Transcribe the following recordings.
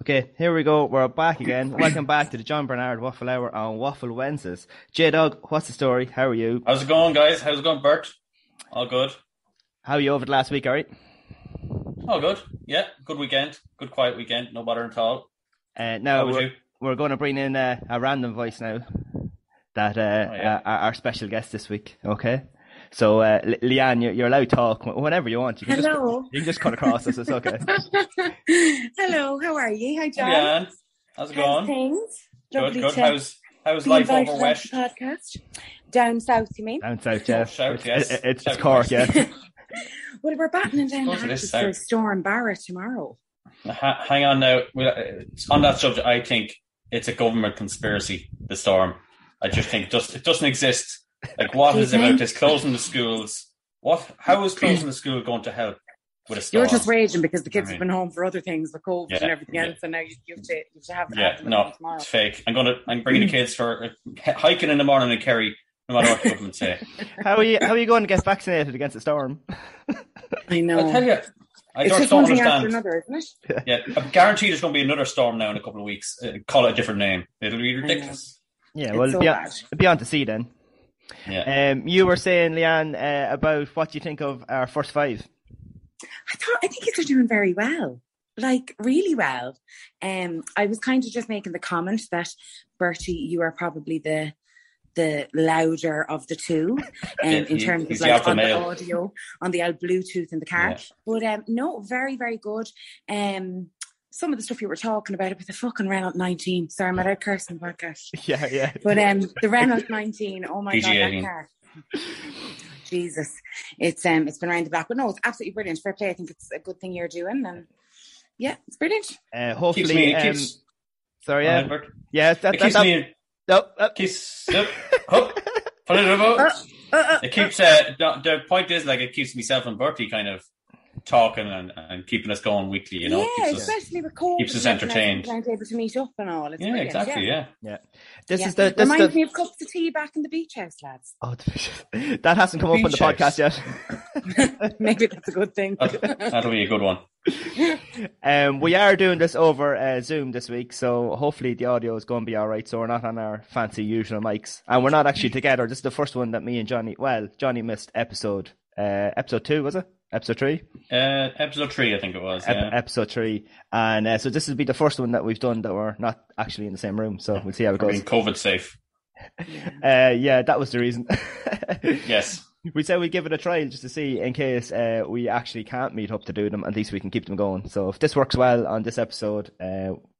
Okay, here we go. We're back again. Welcome back to the John Bernard Waffle Hour on Waffle Wednesdays. J-Dog, what's the story? How are you? How's it going, guys? How's it going, Bert? All good. How are you over the last week, all right? All good. Yeah, good weekend. Good quiet weekend. No bother at all. Now we're going to bring in a random voice now that our special guest this week, okay? So, Leanne, you're allowed to talk whenever you want. You can just cut across us. It's okay. Hello, how are you? Hi, John. Leanne, how's it going? Things? Good. How's life over west? Podcast. Down south, you mean? Down south, yeah. South, yes. It's Cork, yeah. Well, we're battening down the Storm Barra tomorrow. Hang on now. On that subject, I think it's a government conspiracy, the storm. I just think it doesn't exist. Like, what is about this closing the schools? How is closing the school going to help with a storm? You're just raging because the kids have been home for other things, the COVID and everything else, and now you have to have them. Yeah, no, tomorrow. It's fake. I'm bringing the kids for hiking in the morning in Kerry, no matter what the government say. How are you going to get vaccinated against a storm? I know. I'll tell you, I just don't understand. Another, isn't it? Yeah, I'm guaranteed there's going to be another storm now in a couple of weeks. Call it a different name. It'll be ridiculous. Yeah, well, it'll be on to sea then. Yeah. You were saying, Leanne, about what you think of our first five. I think they're doing very well, like really well. I was kind of just making the comment that Bertie, you are probably the louder of the two, in terms of like on the audio, on the old Bluetooth in the car. Yeah. But no, very very good. Some of the stuff you were talking about the fucking Renault 19. Sorry, I'm allowed cursing podcast. Yeah, yeah. But the Renault 19, oh my God, that car. Jesus. It's been around the block. But no, it's absolutely brilliant. Fair play. I think it's a good thing you're doing. And yeah, it's brilliant. Hopefully. Sorry, yeah. Yeah, it keeps, the point is, like, it keeps myself and Bertie kind of talking and keeping us going weekly, you know. Yeah, especially with COVID, keeps us entertained. Able to meet up and all. It's brilliant. Exactly. Yeah. This reminds me of cups of tea back in the beach house, lads. Oh, that hasn't come up on the podcast yet. Maybe that's a good thing. That'll be a good one. We are doing this over Zoom this week, so hopefully the audio is going to be all right. So we're not on our fancy usual mics, and we're not actually together. This is the first one that me and Johnny missed episode. Episode 2, was it? Episode 3? Episode 3, I think it was. Yeah. Episode 3. And so this will be the first one that we've done that we're not actually in the same room. So we'll see how it goes. I mean, COVID safe. Yeah, that was the reason. Yes. We said we'd give it a trial just to see in case we actually can't meet up to do them. At least we can keep them going. So if this works well on this episode,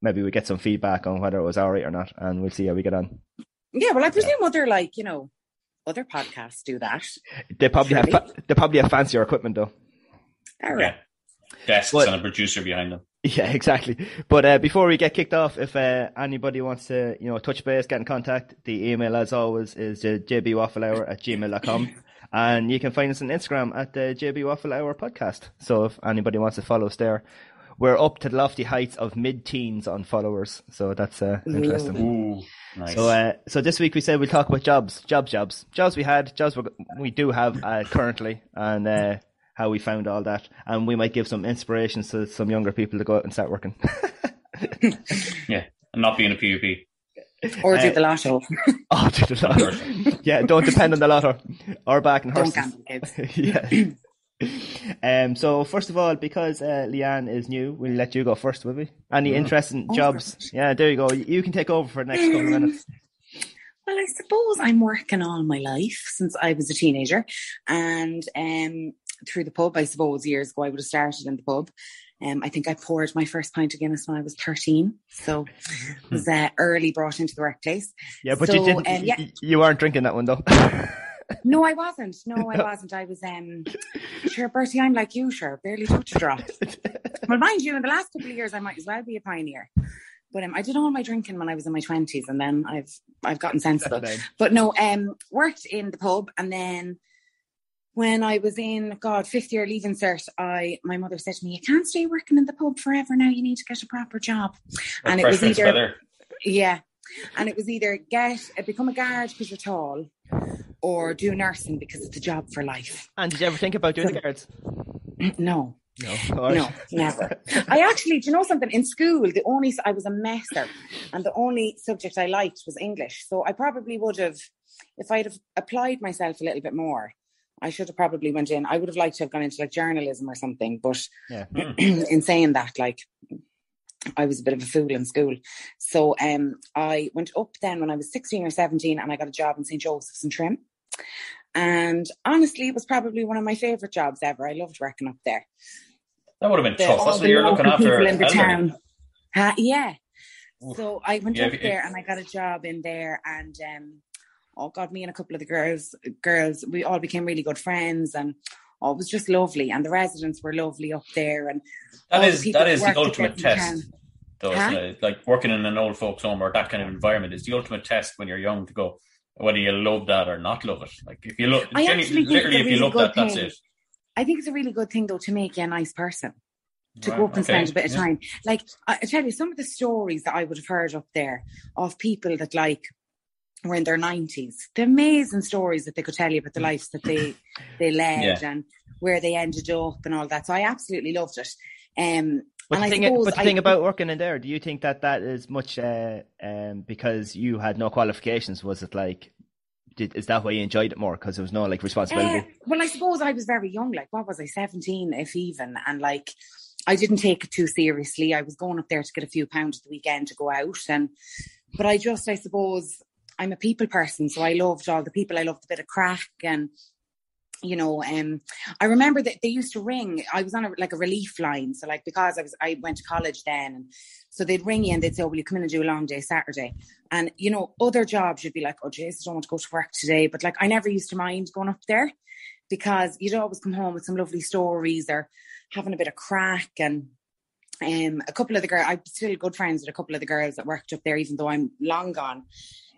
maybe we get some feedback on whether it was all right or not. And we'll see how we get on. Yeah, well, I presume other, like, you know, other podcasts do that. They probably have fancier equipment though. Yeah, desks and a producer behind them. Yeah, exactly. But before we get kicked off, if anybody wants to, you know, touch base, get in contact, the email as always is jbwafflehour@gmail.com, and you can find us on Instagram at the jbwafflehour podcast. So if anybody wants to follow us there, we're up to the lofty heights of mid-teens on followers, so that's interesting. Ooh, nice. So this week we said we'll talk about jobs we had, jobs we do have currently, and how we found all that, and we might give some inspirations to some younger people to go out and start working. Yeah, and not being a PUP. Or do the lotto. Oh, do the lotto. Yeah, don't depend on the lotto. Or back and horses. Don't gamble, kids. Yeah. So, first of all, because Leanne is new, we'll let you go first, will we? Any interesting jobs? Perfect. Yeah, there you go. You can take over for the next couple of minutes. Well, I suppose I'm working all my life since I was a teenager. And through the pub, I suppose, years ago, I would have started in the pub. I think I poured my first pint of Guinness when I was 13. So it was early brought into the workplace. Yeah, but so, you didn't. You weren't drinking that one, though. No, I wasn't. I was, sure, Bertie, I'm like you, sure, barely touch a drop. Well, mind you, in the last couple of years, I might as well be a pioneer. But I did all my drinking when I was in my 20s, and then I've gotten sensible. But no, worked in the pub, and then when I was in, fifth year leaving cert, my mother said to me, "You can't stay working in the pub forever now, you need to get a proper job." Well, and it was either better. Yeah. And it was either become a guard because you're tall, or do nursing because it's a job for life. And did you ever think about doing the guards? No. No, never. I actually, do you know something? In school, I was a messer, and the only subject I liked was English. So I probably would have, if I'd have applied myself a little bit more, I should have probably went in. I would have liked to have gone into journalism or something, but in saying that, I was a bit of a fool in school. So I went up then when I was 16 or 17, and I got a job in St. Joseph's in Trim. And honestly, it was probably one of my favourite jobs ever. I loved working up there. That would have been tough. That's what you're looking after in the town. Yeah. Oof. So I went up there and I got a job in there, and me and a couple of the girls, we all became really good friends, and it was just lovely, and the residents were lovely up there, and that is the ultimate test. Though, working in an old folks' home or that kind of environment is the ultimate test when you're young to go, whether you love that or not love it. If you love, if you love that, that's it. I think it's a really good thing, though, to make you a nice person, to go up and spend a bit of time. I tell you, some of the stories that I would have heard up there of people that were in their 90s, the amazing stories that they could tell you about the lives that they led and where they ended up and all that. So I absolutely loved it. But the thing about working in there, do you think that is much because you had no qualifications? Was it is that why you enjoyed it more? Because there was no responsibility? Well, I suppose I was very young. What was I, 17, if even? And I didn't take it too seriously. I was going up there to get a few pounds at the weekend to go out. But I suppose I'm a people person. So I loved all the people. I loved a bit of crack and... I remember that they used to ring. I was on a relief line. So because I went to college then. And so they'd ring you and they'd say, "Oh, will you come in and do a long day Saturday?" And, other jobs you'd be like, "Oh, Jesus, I don't want to go to work today." But I never used to mind going up there because you'd always come home with some lovely stories or having a bit of crack. And a couple of the girls, I'm still good friends with a couple of the girls that worked up there, even though I'm long gone.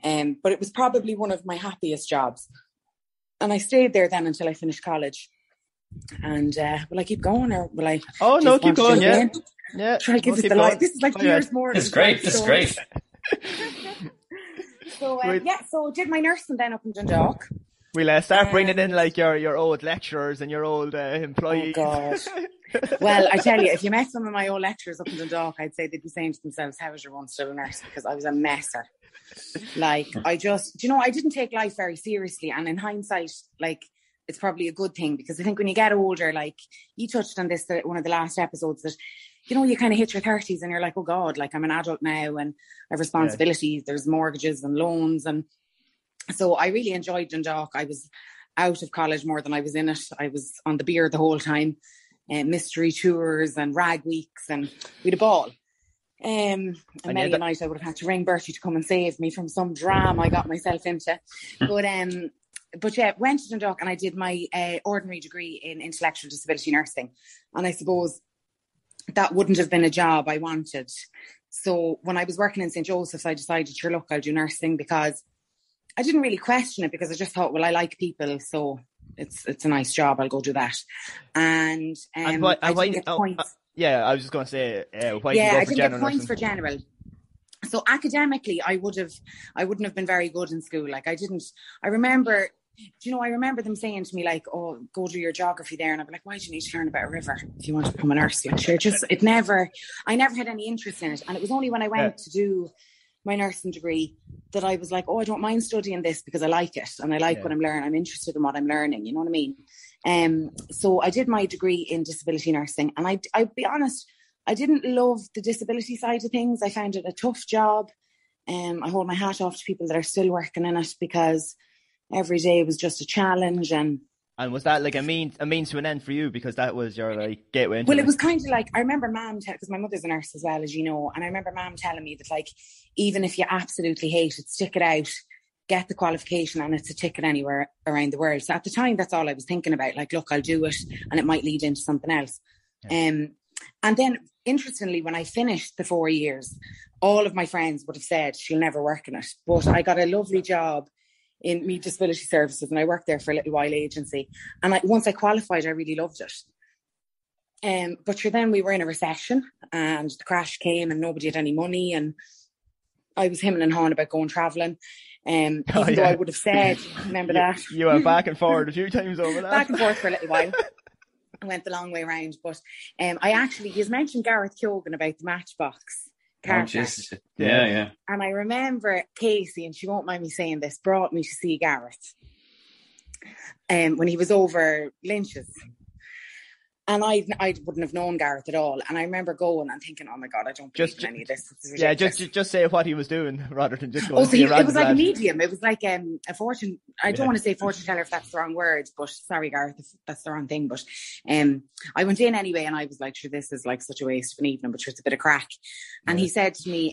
But it was probably one of my happiest jobs. And I stayed there then until I finished college. And will I keep going or will I? Oh no, keep going. Yeah, yeah. Try to give us the light. This is years more. It's great. This is great. So so did my nursing then up in Dundalk. We'll start bringing in your old lecturers and your old employees. Oh God! Well, I tell you, if you met some of my old lecturers up in Dundalk, I'd say they'd be saying to themselves, "How is your one still a nurse?" Because I was a messer. I didn't take life very seriously, and in hindsight, it's probably a good thing because I think when you get older, you touched on this one of the last episodes that you kind of hit your 30s and you're like, "Oh God, I'm an adult now and I have responsibilities." Yeah. There's mortgages and loans, and so I really enjoyed Dundalk. I was out of college more than I was in it. I was on the beer the whole time, mystery tours and rag weeks, and we had a ball. And many a night I would have had to ring Bertie to come and save me from some drama I got myself into. But yeah, went to Dundalk and I did my ordinary degree in intellectual disability nursing. And I suppose that wouldn't have been a job I wanted. So when I was working in St. Joseph's, I decided, sure, look, I'll do nursing because I didn't really question it because I just thought, well, I like people, so it's a nice job. I'll go do that. Yeah, I was just going to say, I didn't get points for general. So academically, I wouldn't have been very good in school. I remember them saying to me, "Oh, go do your geography there." And I'd be like, "Why do you need to learn about a river if you want to become a nurse?" I never had any interest in it. And it was only when I went to do my nursing degree that I was like, oh, I don't mind studying this because I like it and I like what I'm learning. I'm interested in what I'm learning. You know what I mean? So I did my degree in disability nursing, and I'll be honest, I didn't love the disability side of things. I found it a tough job. I hold my hat off to people that are still working in it, because every day was just a challenge. And was that like a means to an end for you, because that was your like gateway into it? Well, it was kind of like, I remember Mum, because my mother's a nurse as well, as you know, and I remember Mum telling me that, like, even if you absolutely hate it, stick it out, get the qualification, and it's a ticket anywhere around the world. So at the time, that's all I was thinking about. Like, look, I'll do it and it might lead into something else. Yeah. And then, interestingly, when I finished the 4 years, all of my friends would have said, she'll never work in it. But I got a lovely job in me disability services, and I worked there for a little while, agency, and once I qualified, I really loved it. But sure, then we were in a recession and the crash came and nobody had any money, and I was hemming and hawing about going travelling, even though I would have said, remember that? You went back and forward a few times over that. Back and forth for a little while. I went the long way around, but I actually, he's mentioned Gareth Kogan about the Matchbox. Yeah. And I remember Casey, and she won't mind me saying this, brought me to see Gareth when he was over Lynch's, and I wouldn't have known Gareth at all. And I remember going and thinking, oh my god, I don't believe in any of this. Just say what he was doing rather than just going. Oh, so it was like a medium. It was like a fortune. I don't want to say fortune teller if that's the wrong word, but sorry, Gareth, if that's the wrong thing. But I went in anyway, and I was like, sure, this is like such a waste of an evening, but sure, it's a bit of crack. And he said to me,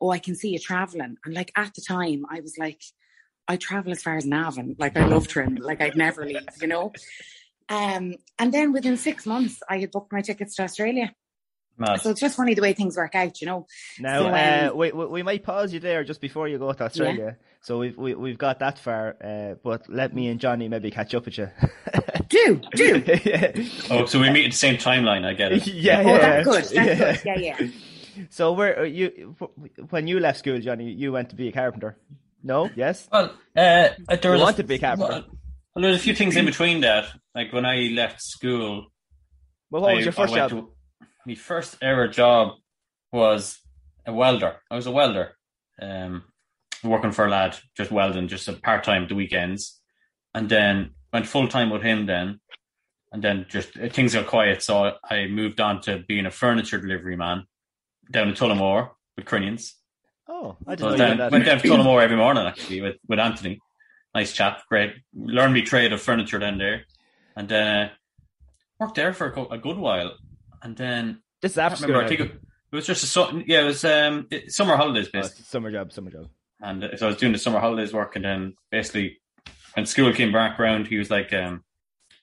"Oh, I can see you travelling." And like at the time, I was like, I travel as far as Navan. Like I love Trim. Like I'd never leave. You know. And then within 6 months, I had booked my tickets to Australia. Mad. So it's just funny the way things work out, you know. Now, so, we might pause you there just before you go to Australia. Yeah. So we've got that far, but let me and Johnny maybe catch up with you. Do. Yeah. Oh, so we meet at the same timeline, I get it. That's good. Yeah. So when you left school, Johnny, you went to be a carpenter? No? Yes? Well, you wanted to be a carpenter. Well, there's a few things in between that. Like when I left school, what was your first job? My first ever job was a welder. I was a welder, working for a lad, just welding, just a part time at the weekends, and then went full time with him. And then just things got quiet, so I moved on to being a furniture delivery man down in Tullamore with Crinions. Oh, I didn't know that. Went down to Tullamore every morning actually with Anthony. Nice chap, great. Learned me trade of furniture down there, and then worked there for a good while. And then this is after school. I think it was just it was summer holidays basically. Summer job. And so I was doing the summer holidays work, and then basically when school came back round, he was like, "Well,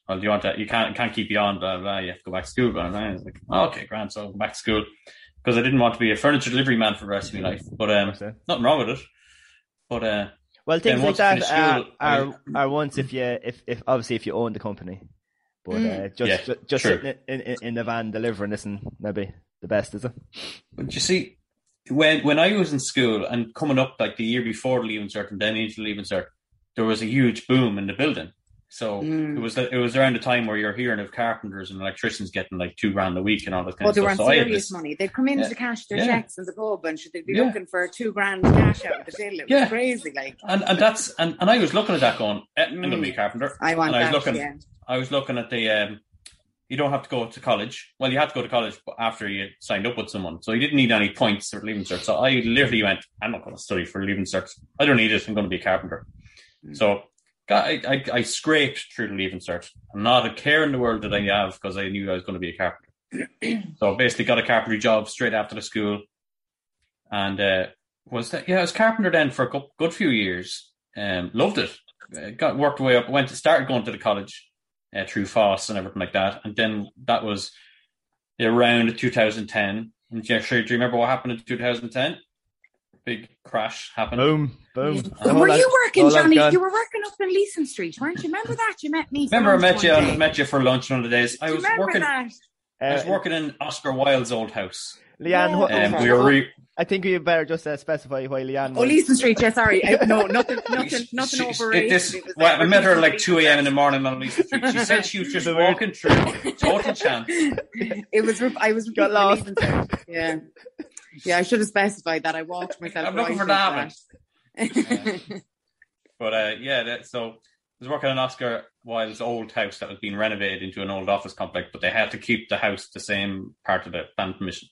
do you want that? You can't keep you on, blah blah. You have to go back to school." Blah, blah. And I was like, oh, "Okay, grand." So I'll go back to school because I didn't want to be a furniture delivery man for the rest of my life. But nothing wrong with it. But well, things like that are once if you own the company, but just sitting in the van delivering isn't maybe the best, is it? But you see, when I was in school and coming up, like the year before the Leaving Cert and then into the Leaving Cert, there was a huge boom in the building. So it was around the time where you're hearing of carpenters and electricians getting like $2,000 a week and all that kind of stuff. Well, they were on serious money. They'd come in to cash their checks in the pub, and they'd be looking for $2,000 cash out of the till. It was crazy, like. And that's and I was looking at that going, I'm going to be a carpenter. I want that. I was looking at the you don't have to go to college. Well, you had to go to college after you signed up with someone, so you didn't need any points for Leaving Cert. So I literally went, I'm not going to study for Leaving Cert. I don't need it. I'm going to be a carpenter. So. I scraped through the Leaving Cert. I'm not a care in the world that I have because I knew I was going to be a carpenter. So I basically got a carpentry job straight after the school. And I was carpenter then for a good few years. Loved it. Worked way up. Started going to the college through FOSS and everything like that. And then that was around 2010. And yeah, sure, do you remember what happened in 2010? Big crash happened. Boom. Were you working, Johnny? You were working up in Leeson Street, weren't you? Remember that? You met me. Remember, I met you for lunch one of the days. I was working in Oscar Wilde's old house. Leanne, I think we better just specify why Leanne. Oh, Leeson Street. Yeah, sorry. Nothing overrated. I met her at like 2 a.m. in the morning on Leeson Street. She said she was just walking through. Total chance. I was got lost. Yeah. Yeah, I should have specified that. I walked myself. I'm looking for Navan. So I was working on Oscar Wilde's old house that was being renovated into an old office complex, but they had to keep the house the same part of the plan permission.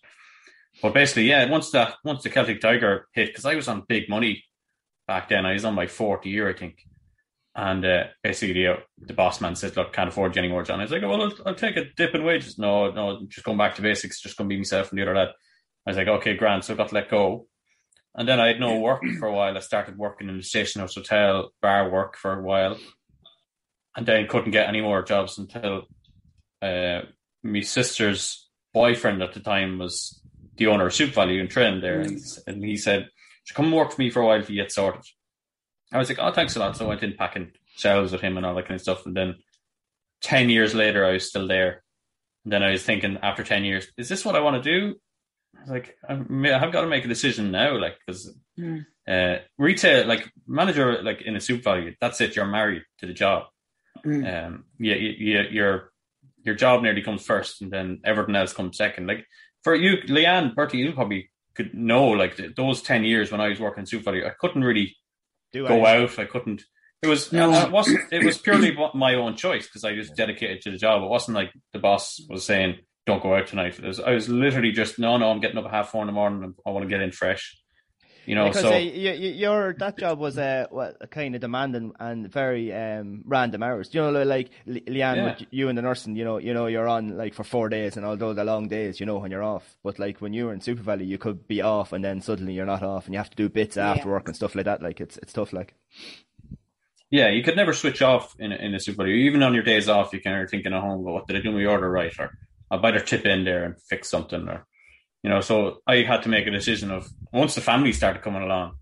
But basically, yeah, once the Celtic Tiger hit, because I was on big money back then. I was on my fourth year, I think. And basically, the boss man said, "Look, can't afford you anymore, John." I was like, "Well, I'll take a dip in wages." No, just going back to basics. Just going to be myself and the other lad. I was like, "Okay, grand." So I got let go. And then I had no work for a while. I started working in the Station House Hotel, bar work for a while. And then couldn't get any more jobs until my sister's boyfriend at the time was the owner of Super Value in Trend there. And he said, "Come work for me for a while if you get sorted." I was like, "Oh, thanks a lot." So I didn't pack in shelves with him and all that kind of stuff. And then 10 years later, I was still there. And then I was thinking after 10 years, is this what I want to do? I was like, I've got to make a decision now, like, because retail, like, manager, like, in a Super Value, that's it. You're married to the job. Mm. Your job nearly comes first, and then everything else comes second. Like, for you, Leanne, Bertie, you probably could know, like, those 10 years when I was working in Super Value, I couldn't really go out. I couldn't. It was it was purely my own choice, because I was dedicated to the job. It wasn't like the boss was saying, "Don't go out tonight." I was literally just, no, I'm getting up at 4:30 in the morning. I want to get in fresh, you know. Because so that job was kind of demanding and very random hours. You know, like Leanne, with you and the nursing. You know, you're on like for 4 days, and although the long days, you know, when you're off. But like when you were in Super Value, you could be off, and then suddenly you're not off, and you have to do bits after work and stuff like that. Like it's tough. Like, yeah, you could never switch off in a Super Value. Even on your days off, you kind of are thinking at home, "Well, what did I do with my order right?" Or I better tip in there and fix something, or, you know. So I had to make a decision of, once the family started coming along,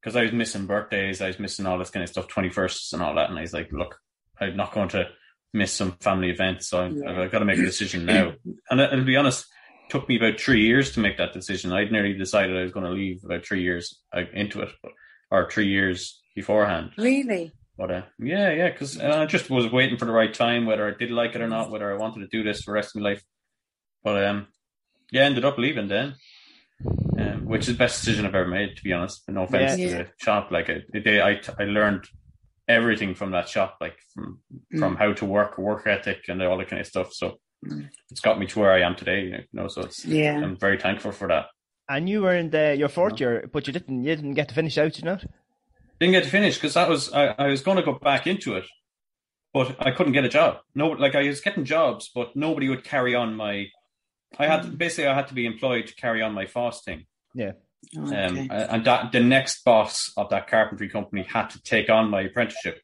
because I was missing birthdays, I was missing all this kind of stuff, 21sts and all that. And I was like, "Look, I'm not going to miss some family events, so I've got to make a decision now." And to be honest, it took me about 3 years to make that decision. I'd nearly decided I was going to leave about 3 years into it, or 3 years beforehand. Really? But because I just was waiting for the right time, whether I did like it or not, whether I wanted to do this for the rest of my life. But ended up leaving then, which is the best decision I've ever made, to be honest. No offense to the shop, like I learned everything from that shop, like from how to work ethic, and all that kind of stuff. So it's got me to where I am today, you know. So I'm very thankful for that. And you were in your fourth year, but you didn't get to finish out, you know. Didn't get to finish, because that was I was going to go back into it, but I couldn't get a job. No, like I was getting jobs, but nobody would carry on my. I had to be employed to carry on my FOSS thing. Yeah, and that the next boss of that carpentry company had to take on my apprenticeship,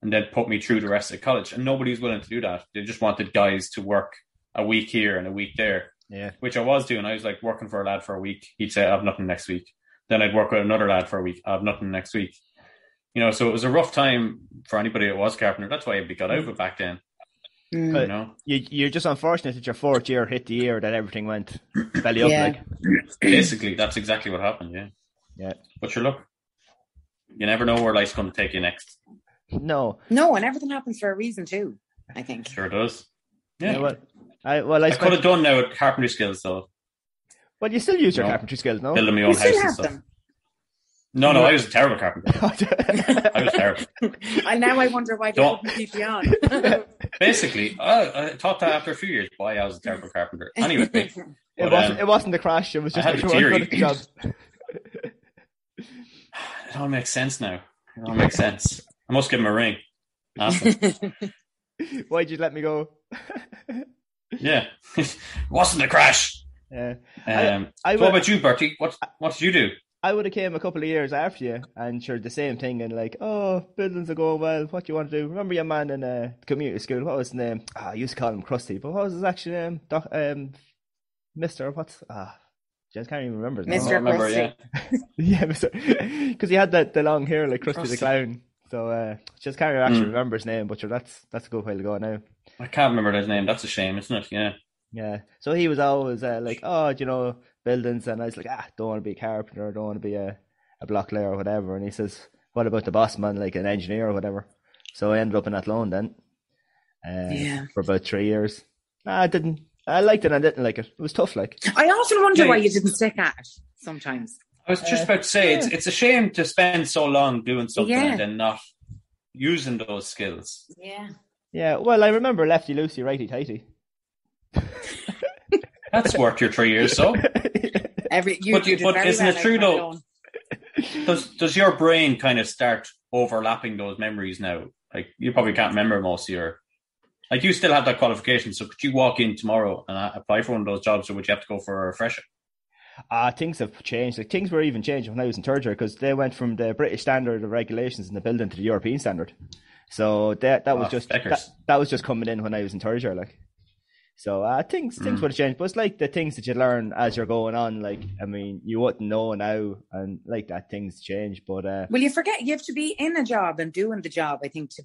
and then put me through the rest of college. And nobody was willing to do that. They just wanted guys to work a week here and a week there. Yeah, which I was doing. I was like working for a lad for a week. He'd say, "I have nothing next week." Then I'd work with another lad for a week. "I have nothing next week." You know, so it was a rough time for anybody that was carpenter. That's why everybody got over back then. Mm. You know? You're just unfortunate that your fourth year hit the year that everything went belly up. Like. Basically, that's exactly what happened, Yeah. But sure, look, you never know where life's going to take you next. No, and everything happens for a reason too, I think. Sure does. Yeah. I could have done now with carpentry skills, though. Well, you still use your carpentry skills, no? Building my own house and stuff. No, I was a terrible carpenter. I was terrible. And now I wonder why people keep you on. Basically, I thought that after a few years, boy, I was a terrible carpenter. Anyway, it wasn't the crash. It was just a theory. At the job. It all makes sense now. I must give him a ring. Awesome. Why'd you let me go? It wasn't the crash. Yeah. What about you, Bertie? What did you do? I would have came a couple of years after you, and sure the same thing, and like, "Oh, buildings are going well. What do you want to do?" Remember your man in community school? What was his name? I used to call him Krusty, but what was his actual name? Mister? What's I can't even remember. Mister Krusty. Yeah, Mister. Because he had the long hair like Krusty the Clown. So just can't actually remember his name, but sure, that's a good way to go now. I can't remember his name. That's a shame, isn't it? Yeah. Yeah, so he was always like, "Oh, do you know, buildings," and I was like, "Don't want to be a carpenter, don't want to be a block layer or whatever." And he says, "What about the boss man, like an engineer or whatever?" So I ended up in Athlone then for about 3 years. I didn't I liked it and I didn't like it. It was tough, like. I often wonder why you didn't stick at it sometimes. I was just about to say, it's a shame to spend so long doing something and then not using those skills. Yeah. Yeah, well, I remember lefty-loosey, righty-tighty. That's worked your 3 years, so. But isn't it true, though? Does your brain kind of start overlapping those memories now? Like, you probably can't remember most of your... Like, you still have that qualification, so could you walk in tomorrow and apply for one of those jobs, or would you have to go for a refresher? Things have changed. Like, things were even changing when I was in third year, because they went from the British standard of regulations in the building to the European standard. So that was just coming in when I was in third year, like. So things would have changed, but it's like the things that you learn as you're going on. Like, I mean, you wouldn't know now, and like that, things change. But well, you forget you have to be in a job and doing the job. I think to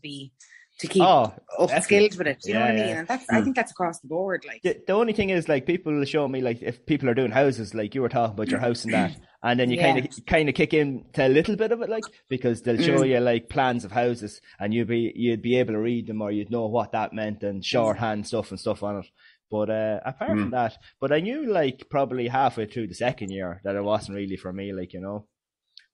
keep up-skilled with it. Do you know what I mean? And that's, I think that's across the board. Like, the only thing is, like, people show me, like, if people are doing houses, like you were talking about your house and that, and then you kind of kick in to a little bit of it, like, because they'll show you like plans of houses, and you'd be able to read them, or you'd know what that meant and shorthand stuff and stuff on it. But apart from that, but I knew, like, probably halfway through the second year that it wasn't really for me, like, you know.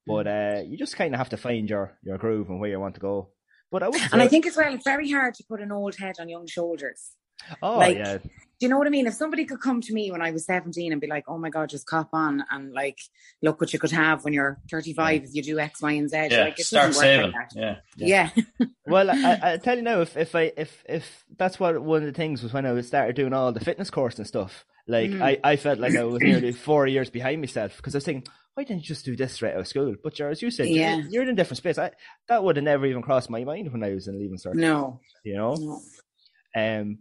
But you just kind of have to find your groove and where you want to go. And I think as well, it's very hard to put an old head on young shoulders. Oh, like, yeah. Do you know what I mean? If somebody could come to me when I was 17 and be like, oh my God, just cop on and, like, look what you could have when you're 35 if you do X, Y, and Z. Yeah, like, start saving. Like, yeah. Well, I tell you now, if that's what one of the things was when I started doing all the fitness course and stuff. Like, I felt like I was nearly 4 years behind myself, because I was thinking, why didn't you just do this straight out of school? But as you said, you're in a different space. That would have never even crossed my mind when I was in Leaving Cert. No. You know? No.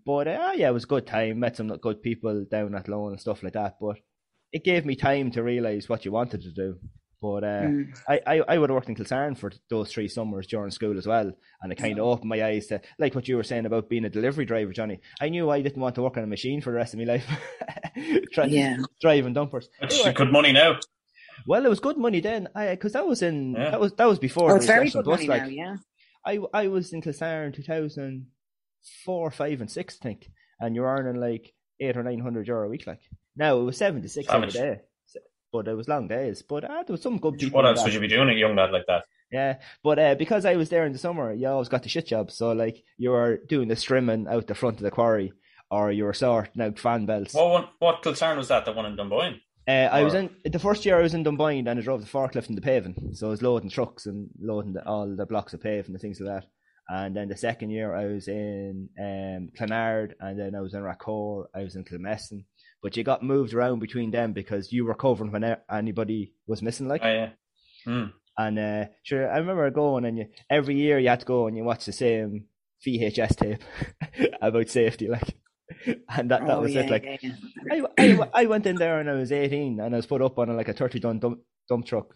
But it was a good time. Met some good people down at Athlone and stuff like that. But it gave me time to realise what you wanted to do. But I would have worked in Kilsaran for those 3 summers during school as well. And it kind of opened my eyes to, like what you were saying about being a delivery driver, Johnny. I knew I didn't want to work on a machine for the rest of my life. Driving dumpers. That's good money now. Well, it was good money then, because that was before. Oh, it's very good money now, yeah. I was in Kilsaran in 2004, 5 and 6, I think, and you're earning like 800 or 900 euro a week, like. Now, it was 7 to 6 every day, but it was long days. But there was some good people. What else would you be doing, a young lad like that? Yeah, but because I was there in the summer, you always got the shit jobs. So, like, you were doing the strimming out the front of the quarry, or you were sorting out fan belts. What Kilsaran was that? The one in Dumbine? I was in the first year. I was in Dumbine, and I drove the forklift and the paving, so I was loading trucks and loading all the blocks of paving and things like that. And then the second year, I was in Clenard, and then I was in Racool. I was in Clemesen, but you got moved around between them because you were covering when anybody was missing, like. Oh, yeah. And sure, I remember going, and every year you had to go and you watch the same VHS tape about safety, like. And that was it. Like, I went in there and I was 18, and I was put up on like a 30-ton dump truck.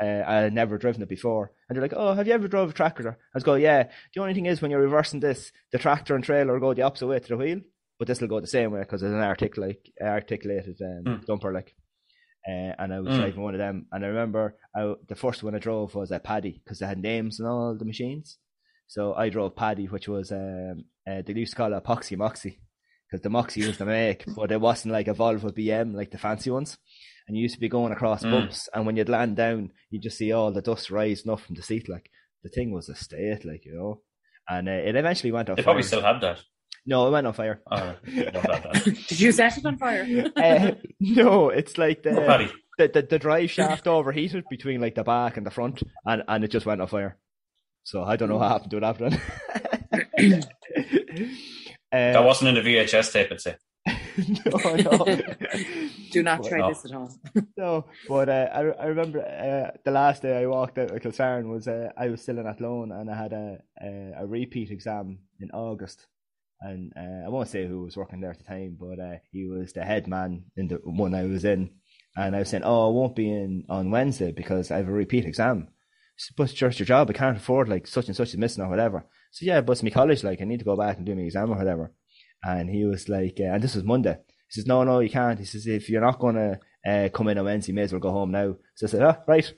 I had never driven it before, and they're like, "Oh, have you ever drove a tractor?" I was going, "Yeah." The only thing is, when you're reversing this, the tractor and trailer will go the opposite way to the wheel, but this will go the same way because it's an articulated dumper, like. And I was driving one of them, and I remember the first one I drove was a Paddy, because they had names and all the machines. So I drove Paddy, which was they used to call it Poxy Moxy. Because the Moxie was the make, but it wasn't like a Volvo BM, like the fancy ones. And you used to be going across bumps, and when you'd land down, you'd just see all the dust rising up from the seat. Like, the thing was a state, like, you know. And it eventually went on fire. They probably still have that. No, it went on fire. Oh, did you set it on fire? No, it's like the drive shaft overheated between like the back and the front, and it just went on fire. So I don't know what happened to it after that. That wasn't in the VHS tape, I'd say. No. Do not try this at home. No, but I remember the last day I walked out of Kilsaran was I was still in Athlone, and I had a repeat exam in August. And I won't say who was working there at the time, but he was the head man in the one I was in. And I was saying, I won't be in on Wednesday because I have a repeat exam. But it's just your job. I can't afford, like, such and such is missing or whatever. So, but it's my college, like, I need to go back and do my exam or whatever. And he was like, and this was Monday. He says, no, you can't. He says, if you're not going to come in on Wednesday, you may as well go home now. So I said, right,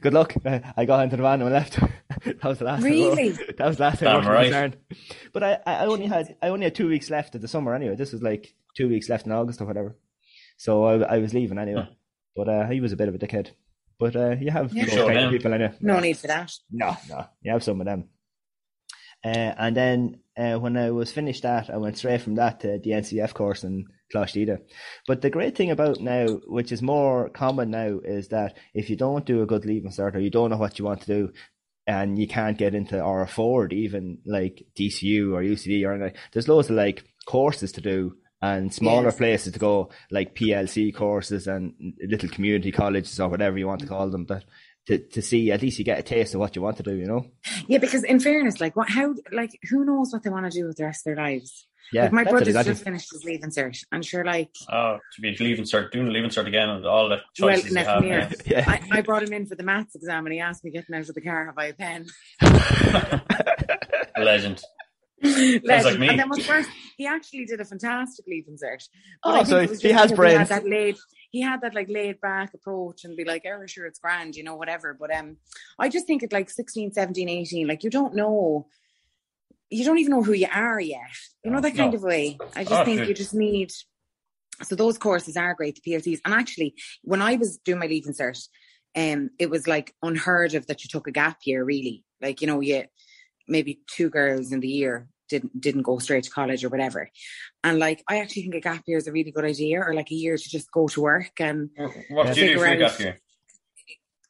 good luck. I got into the van and left. That was the last time. Really? That was the last time I was concerned. But I only had 2 weeks left of the summer anyway. This was like 2 weeks left in August or whatever. So I was leaving anyway. But he was a bit of a dickhead. But you have kind of people anyway. No need for that. No. You have some of them. And then when I was finished that, I went straight from that to the NCF course in Closhdida. But the great thing about now, which is more common now, is that if you don't do a good leaving cert or you don't know what you want to do, and you can't get into or afford even like DCU or UCD or anything, there's loads of like courses to do and smaller places to go, like PLC courses and little community colleges or whatever you want to call them. But to see, at least you get a taste of what you want to do, you know? Yeah, because in fairness, like who knows what they want to do with the rest of their lives? Yeah, like my brother's just finished his leaving cert, and sure, like to be doing a leaving cert again, and all the choices you have. Yeah. I brought him in for the maths exam, and he asked me, getting out of the car, have I a pen? Legend. Sounds like me. And then what's worse, he actually did a fantastic leaving cert. Oh, so he has brains. He had that laid back approach and be like, oh, sure, it's grand, you know, whatever. But I just think at like 16, 17, 18, like you don't even know who you are yet. You know, that kind of way. I just think you just need... So those courses are great, the PLCs. And actually, when I was doing my leaving cert, it was like unheard of that you took a gap year, really. Like, you know, maybe two girls in the year didn't go straight to college or whatever. And like, I actually think a gap year is a really good idea, or like a year to just go to work. And what did you do for a gap year?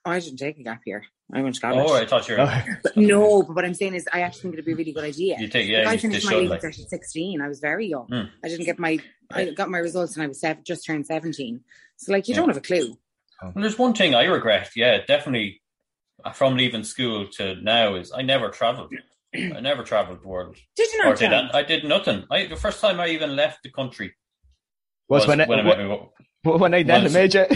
I didn't take a gap year. I went to college. Oh, I thought you were. But what I'm saying is I actually think it'd be a really good idea. I finished my leaving cert at 16. I was very young. I didn't get I got my results when I was just turned 17. So like, you don't have a clue. Well, there's one thing I regret. Yeah, definitely from leaving school to now is I never travelled. I never travelled the world. Did you not? I did nothing. The first time I even left the country was when I met the major.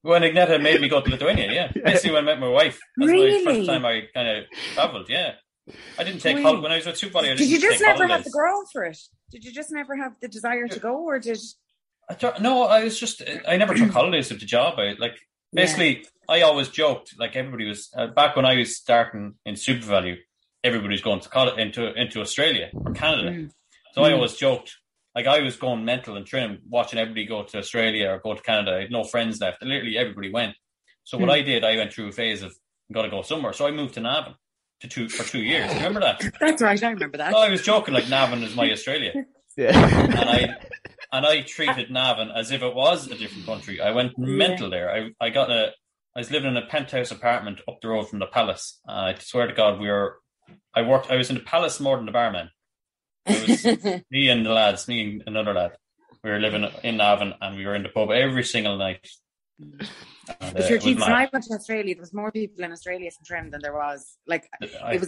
When Ignata made me go to Lithuania, Basically when I met my wife. That's really? The first time I kind of travelled, I didn't take holidays. When I was with Super Value, did you just never have the girl for it? Did you just never have the desire to go, or did... I never took holidays with the job. I always joked, like everybody was... back when I was starting in Super Value, everybody's going to college, into Australia or Canada. I always joked, like I was going mental and Trim, watching everybody go to Australia or go to Canada. I had no friends left. Literally everybody went. So what I did, I went through a phase of I'm gonna go somewhere. So I moved to Navan for 2 years. Remember that? That's right. I remember that. So I was joking, like Navan is my Australia. And I treated Navan as if it was a different country. I went mental there. I was living in a penthouse apartment up the road from the palace. I swear to God, I was in the palace more than the barman. It was me and another lad. We were living in Navan and we were in the pub every single night. But when I went to Australia, there was more people in Australia from Trend than there was. Like it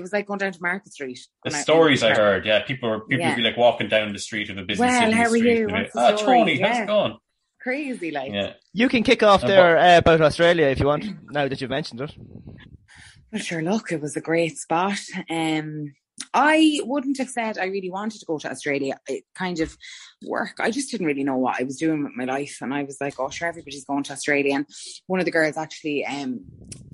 was like going down to Market Street. The stories I heard, people would be like walking down the street of a business. Well, how are you? Tony, how's it going? Crazy, like. Yeah. You can kick off there about Australia if you want. Now that you've mentioned it. Well, sure. Look, it was a great spot. I wouldn't have said I really wanted to go to Australia. It kind of work. I just didn't really know what I was doing with my life. And I was like, oh, sure, everybody's going to Australia. And one of the girls actually,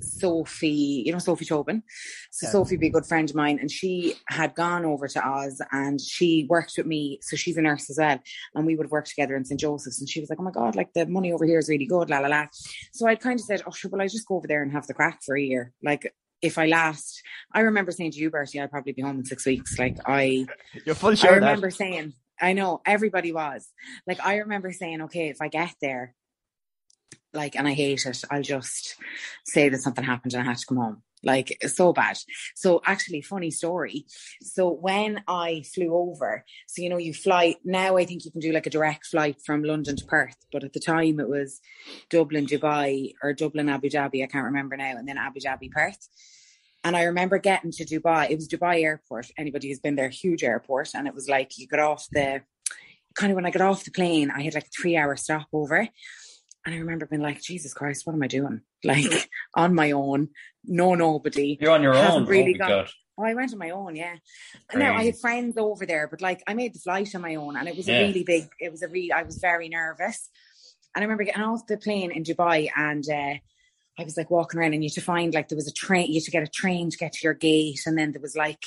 Sophie, you know, Sophie Tobin. So Sophie would be a good friend of mine. And she had gone over to Oz and she worked with me. So she's a nurse as well. And we would work together in St. Joseph's. And she was like, oh my God, like the money over here is really good, la, la, la. So I kind of said, oh, sure, well, I just go over there and have the crack for a year. Like, if I last, I remember saying to you, Bertie, I'd probably be home in 6 weeks. Like you're full sure. I remember saying, I know everybody was like, I remember saying, okay, if I get there, like, and I hate it, I'll just say that something happened and I had to come home. Like so bad. So actually funny story. So when I flew over, so, you know, you fly now, I think you can do like a direct flight from London to Perth. But at the time it was Dublin, Dubai or Dublin, Abu Dhabi. I can't remember now. And then Abu Dhabi, Perth. And I remember getting to Dubai. It was Dubai airport. Anybody who's been there, huge airport. And it was like, you got off when I got off the plane, I had like a 3-hour stopover. And I remember being like, Jesus Christ, what am I doing? Like on my own, nobody. You're on your own. Really God. Oh, I went on my own, yeah. Crazy. No, I had friends over there, but like I made the flight on my own and it was I was very nervous. And I remember getting off the plane in Dubai and I was like walking around and you had to find like there was a train, you had to get a train to get to your gate. And then there was like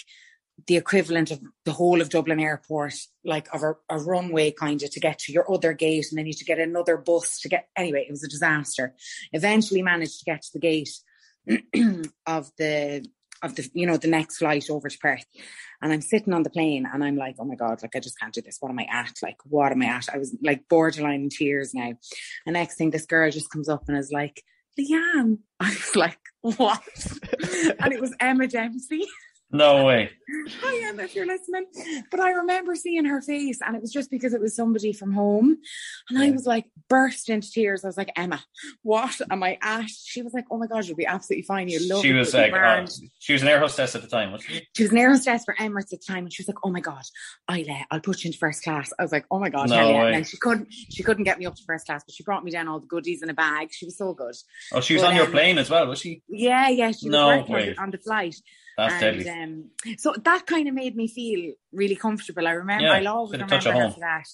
the equivalent of the whole of Dublin Airport, like of a runway kind of, to get to your other gate, and then you had to get another bus to get, anyway, it was a disaster. Eventually managed to get to the gate of the, you know, the next flight over to Perth. And I'm sitting on the plane and I'm like, oh my God, like, I just can't do this. What am I at? Like, what am I at? I was like borderline in tears now. And next thing, this girl just comes up and is like, Leanne. I was like, what? And it was Emma Dempsey. No way. Hi Emma, if you're listening. But I remember seeing her face, and it was just because it was somebody from home. And I was like, burst into tears. I was like, Emma, what am I at? She was like, oh my God, you'll be absolutely fine. You love it. She was like, she was an air hostess at the time, wasn't she? She was an air hostess for Emirates at the time, and she was like, oh my God, I'll put you into first class. I was like, oh my God, no way. And then she couldn't get me up to first class, but she brought me down all the goodies in a bag. She was so good. Oh, she was on your plane as well, was she? Yeah, yeah, she was working on the flight. That's deadly. So that kind of made me feel really comfortable. I remember, I'll always remember her for that.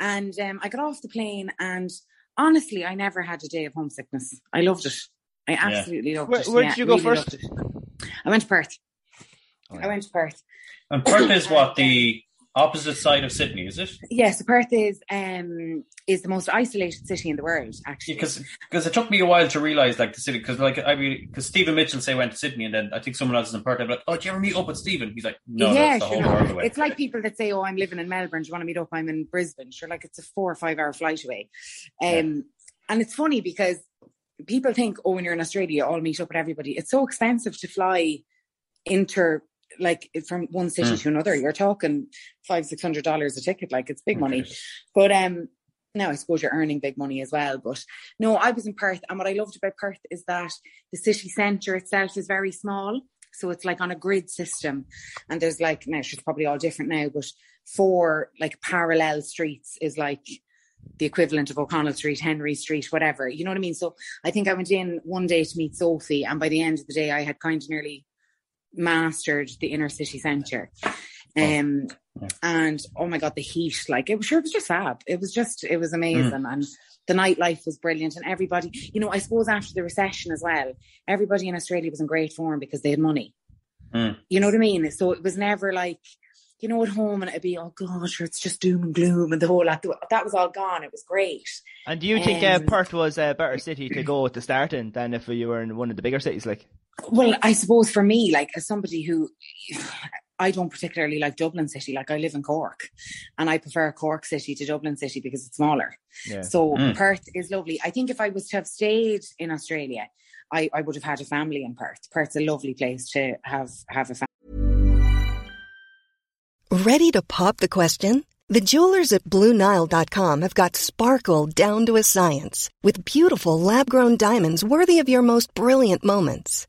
And I got off the plane, and honestly, I never had a day of homesickness. I loved it. I absolutely loved it. Where did you go really first? I went to Perth. Oh, yeah. I went to Perth. And Perth is what, the opposite side of Sydney, is it? Yes, yeah, so Perth is the most isolated city in the world, actually. Because it took me a while to realise, like, the city, because, like, I mean, because Stephen Mitchell, say, went to Sydney, and then I think someone else is in Perth, I'm like, oh, do you ever meet up with Stephen? He's like, no, yeah, that's the whole world away. It's like people that say, oh, I'm living in Melbourne, do you want to meet up? I'm in Brisbane. Sure, like, it's a 4 or 5 hour flight away. And it's funny because people think, oh, when you're in Australia, you all meet up with everybody. It's so expensive to fly like from one city to another. You're talking $500-600 a ticket, like, it's big money. But now I suppose you're earning big money as well. But no, I was in Perth, and what I loved about Perth is that the city centre itself is very small, so it's like on a grid system, and there's like, now it's probably all different now, but 4 like parallel streets is like the equivalent of O'Connell Street, Henry Street, whatever, you know what I mean? So I think I went in one day to meet Sophie, and by the end of the day I had kind of nearly mastered the inner city centre. And oh my God, the heat, like, it was just fab. It was amazing. And the nightlife was brilliant, and everybody, you know, I suppose after the recession as well, everybody in Australia was in great form because they had money. You know what I mean? So it was never like, you know, at home and it'd be, oh gosh, it's just doom and gloom and the whole lot. That was all gone. It was great. And do you think Perth was a better city to go at the start in than if you were in one of the bigger cities, like? Well, I suppose for me, like, as somebody who, I don't particularly like Dublin City, like, I live in Cork, and I prefer Cork City to Dublin City because it's smaller. So Perth is lovely. I think if I was to have stayed in Australia, I would have had a family in Perth. Perth's a lovely place to have a family. Ready to pop the question? The jewelers at BlueNile.com have got sparkle down to a science with beautiful lab-grown diamonds worthy of your most brilliant moments.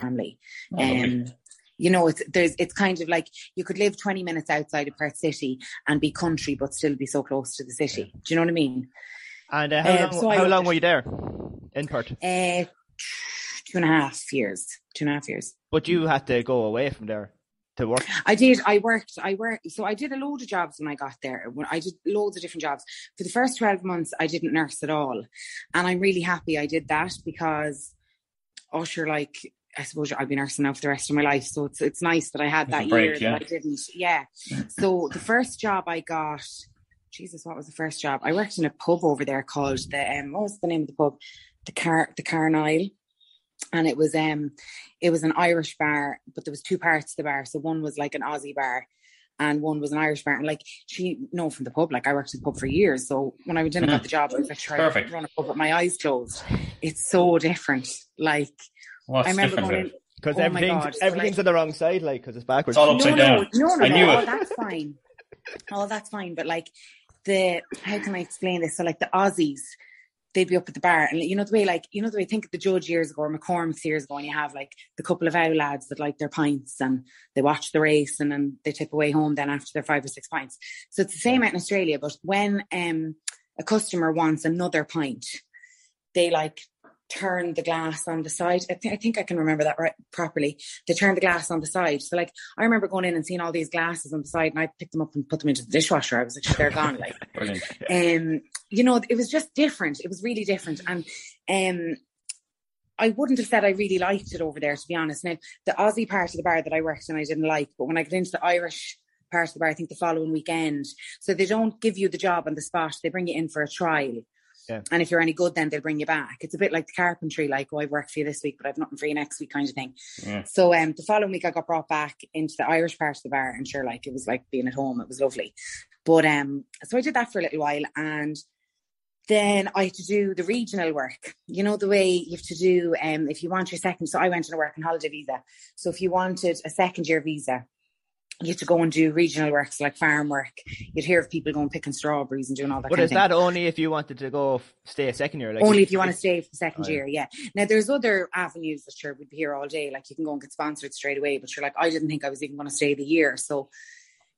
Family. You know, it's kind of like you could live 20 minutes outside of Perth City and be country, but still be so close to the city. Yeah. Do you know what I mean? And how long were you there in Perth? 2.5 years. 2.5 years. But you had to go away from there to work. I worked. So I did a load of jobs when I got there. I did loads of different jobs. For the first 12 months, I didn't nurse at all. And I'm really happy I did that because Usher, like, I suppose I've been nursing now for the rest of my life, so it's nice that I had that break, year that I didn't. Yeah. So the first job I got, Jesus, what was the first job? I worked in a pub over there called the what was the name of the pub? The Carnile, and it was an Irish bar, but there was two parts to the bar. So one was like an Aussie bar, and one was an Irish bar. And like she know from the pub, like I worked in the pub for years. So when I went in and got the job, I was like trying to run a pub with my eyes closed. It's so different, like. What's I remember going because everything's like, on the wrong side, like because it's backwards. It's all upside down. No, that's fine. Oh, that's fine. But like how can I explain this? So like the Aussies, they'd be up at the bar, and you know the way. Think of the Judge years ago, or McCormick's years ago, and you have like the couple of owl lads that like their pints and they watch the race and then they tip away home then after their 5 or 6 pints. So it's the same out in Australia, but when a customer wants another pint, they like. Turn the glass on the side. I think I can remember that right properly. They turned the glass on the side. So like I remember going in and seeing all these glasses on the side, and I picked them up and put them into the dishwasher. I was like, they're gone. Like, you know, it was just different. It was really different. And I wouldn't have said I really liked it over there, to be honest. Now the Aussie part of the bar that I worked in I didn't like, but when I got into the Irish part of the bar, I think the following weekend. So they don't give you the job on the spot, they bring you in for a trial. Yeah. And if you're any good, then they'll bring you back. It's a bit like the carpentry, like, oh, I've worked for you this week, but I've nothing for you next week kind of thing. Yeah. So the following week I got brought back into the Irish part of the bar, and sure, like, it was like being at home. It was lovely. But so I did that for a little while, and then I had to do the regional work. You know, the way you have to do, if you want your second, so I went on a work and holiday visa. So if you wanted a second year visa, you had to go and do regional work, so like farm work. You'd hear of people going picking strawberries and doing all that kind of thing. But is that only if you wanted to go stay a second year? Like only if you want to stay for the second year, yeah. Now, there's other avenues that sure we'd be here all day. Like you can go and get sponsored straight away, but you're like, I didn't think I was even going to stay the year. So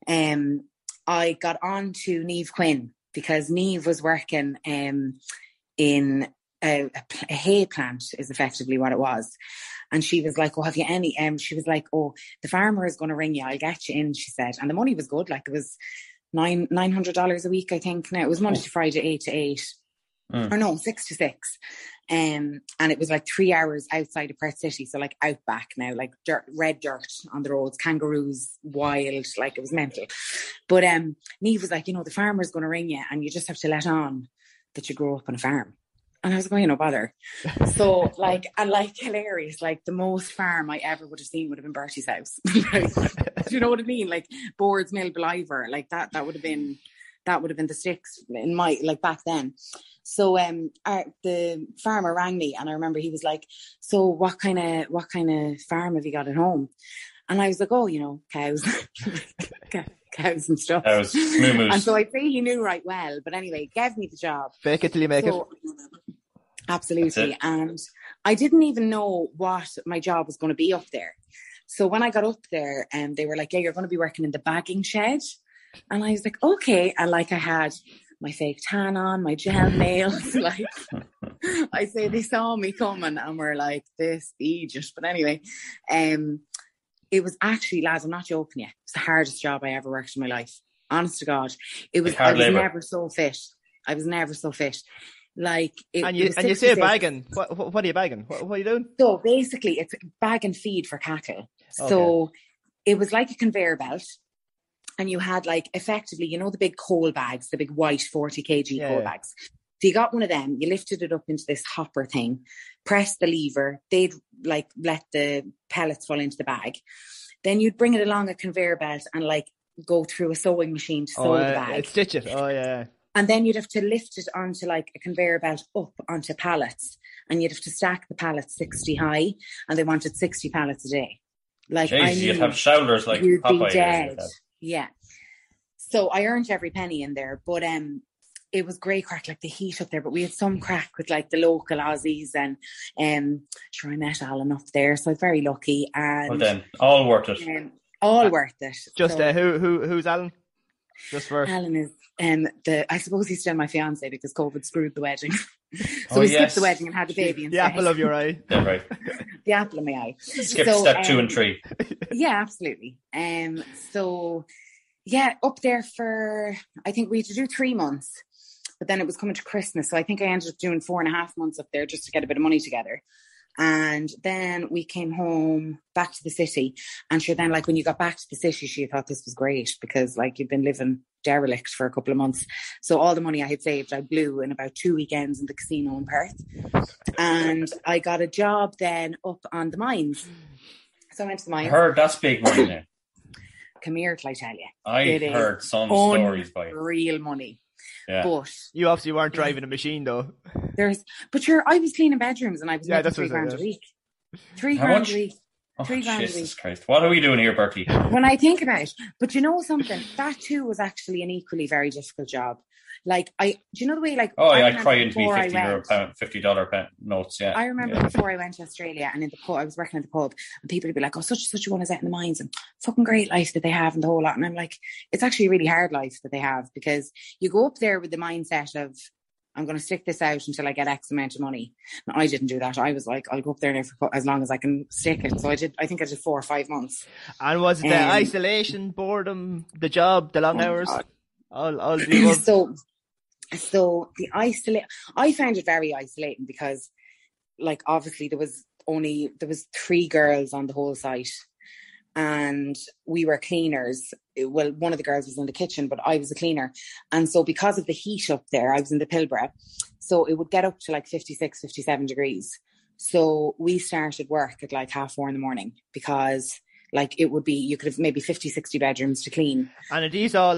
I got on to Niamh Quinn because Niamh was working in a hay plant is effectively what it was. And she was like, oh, have you any? She was like, oh, the farmer is going to ring you. I'll get you in, she said. And the money was good. Like it was $900 a week, I think. Now it was Monday to Friday, 8 to 8. Or no, 6 to 6. And it was like 3 hours outside of Perth City. So like outback now, like dirt, red dirt on the roads, kangaroos, wild, like it was mental. But Niamh was like, you know, the farmer is going to ring you and you just have to let on that you grew up on a farm. And I was going, no bother. So like, and like hilarious, like the most farm I ever would have seen would have been Bertie's house. Like, do you know what I mean? Like Boards Mill, Believer, like that would have been the sticks in my, like back then. So the farmer rang me, and I remember he was like, so what kind of farm have you got at home? And I was like, oh, you know, cows. Cows and stuff. And so I'd say he knew right well, but anyway, gave me the job. Fake it till you make it. Absolutely. It. And I didn't even know what my job was going to be up there. So when I got up there, and they were like, yeah, you're going to be working in the bagging shed. And I was like, okay. And like I had my fake tan on, my gel nails, like I say they saw me coming and were like, this Egypt. But anyway, it was actually, lads, I'm not joking you, it's the hardest job I ever worked in my life. Honest to God. It was, I was never so fit. Like, it, and you say bagging. What are you bagging? What are you doing? So basically, it's bag and feed for cattle. Okay. So it was like a conveyor belt. And you had like, effectively, you know, the big coal bags, the big white 40 kg coal bags. So you got one of them, you lifted it up into this hopper thing, pressed the lever, they'd like let the pellets fall into the bag. Then you'd bring it along a conveyor belt and like go through a sewing machine to sew the bag. It'd stitch it, And then you'd have to lift it onto like a conveyor belt up onto pallets, and you'd have to stack the pallets 60 high, and they wanted 60 pallets a day. Like, jeez, you'd have shoulders like Popeye. You'd be dead. Yeah. So I earned every penny in there, but it was grey crack, like the heat up there, but we had some crack with like the local Aussies, and sure I met Alan up there, so I was very lucky. And well then, all worth it. All worth it. Just so, who's Alan? Just for Alan is the I suppose he's still my fiance because COVID screwed the wedding. So we skipped the wedding and had the baby instead. The apple of your eye. Yeah, right. The apple of my eye. Skip step 2 and 3. Yeah, absolutely. So yeah, up there for I think we had to do 3 months, but then it was coming to Christmas. So I think I ended up doing 4.5 months up there just to get a bit of money together. And then we came home back to the city. And sure, then like when you got back to the city, she thought this was great because like you've been living derelict for a couple of months. So all the money I had saved, I blew in about 2 weekends in the casino in Perth. And I got a job then up on the mines. So I went to the mines. I heard that's big money now. Come here till I tell you. I heard some stories by real money. Yeah. But you obviously weren't driving a machine though. But sure, I was cleaning bedrooms and I was making $3,000 a week. $3,000 a week. $3,000 a week. Jesus Christ. What are we doing here, Bertie? When I think about it. But you know something? That too was actually an equally very difficult job. Like do you know the way like I cry into me $50 notes, yeah. I remember before I went to Australia and in the pub I was working at the pub and people would be like, oh, such and such one is out in the mines and fucking great life that they have and the whole lot. And I'm like, it's actually a really hard life that they have because you go up there with the mindset of I'm going to stick this out until I get X amount of money. And I didn't do that. I was like, I'll go up there for as long as I can stick it. So I think I did 4 or 5 months. And was it the isolation, boredom, the job, the long hours? God. I'll do so the I found it very isolating because like obviously there was 3 girls on the whole site and we were cleaners. Well, one of the girls was in the kitchen, but I was a cleaner. And so because of the heat up there, I was in the Pilbara. So it would get up to like 56, 57 degrees. So we started work at like 4:30 in the morning because like it would be, you could have maybe 50, 60 bedrooms to clean. And are these all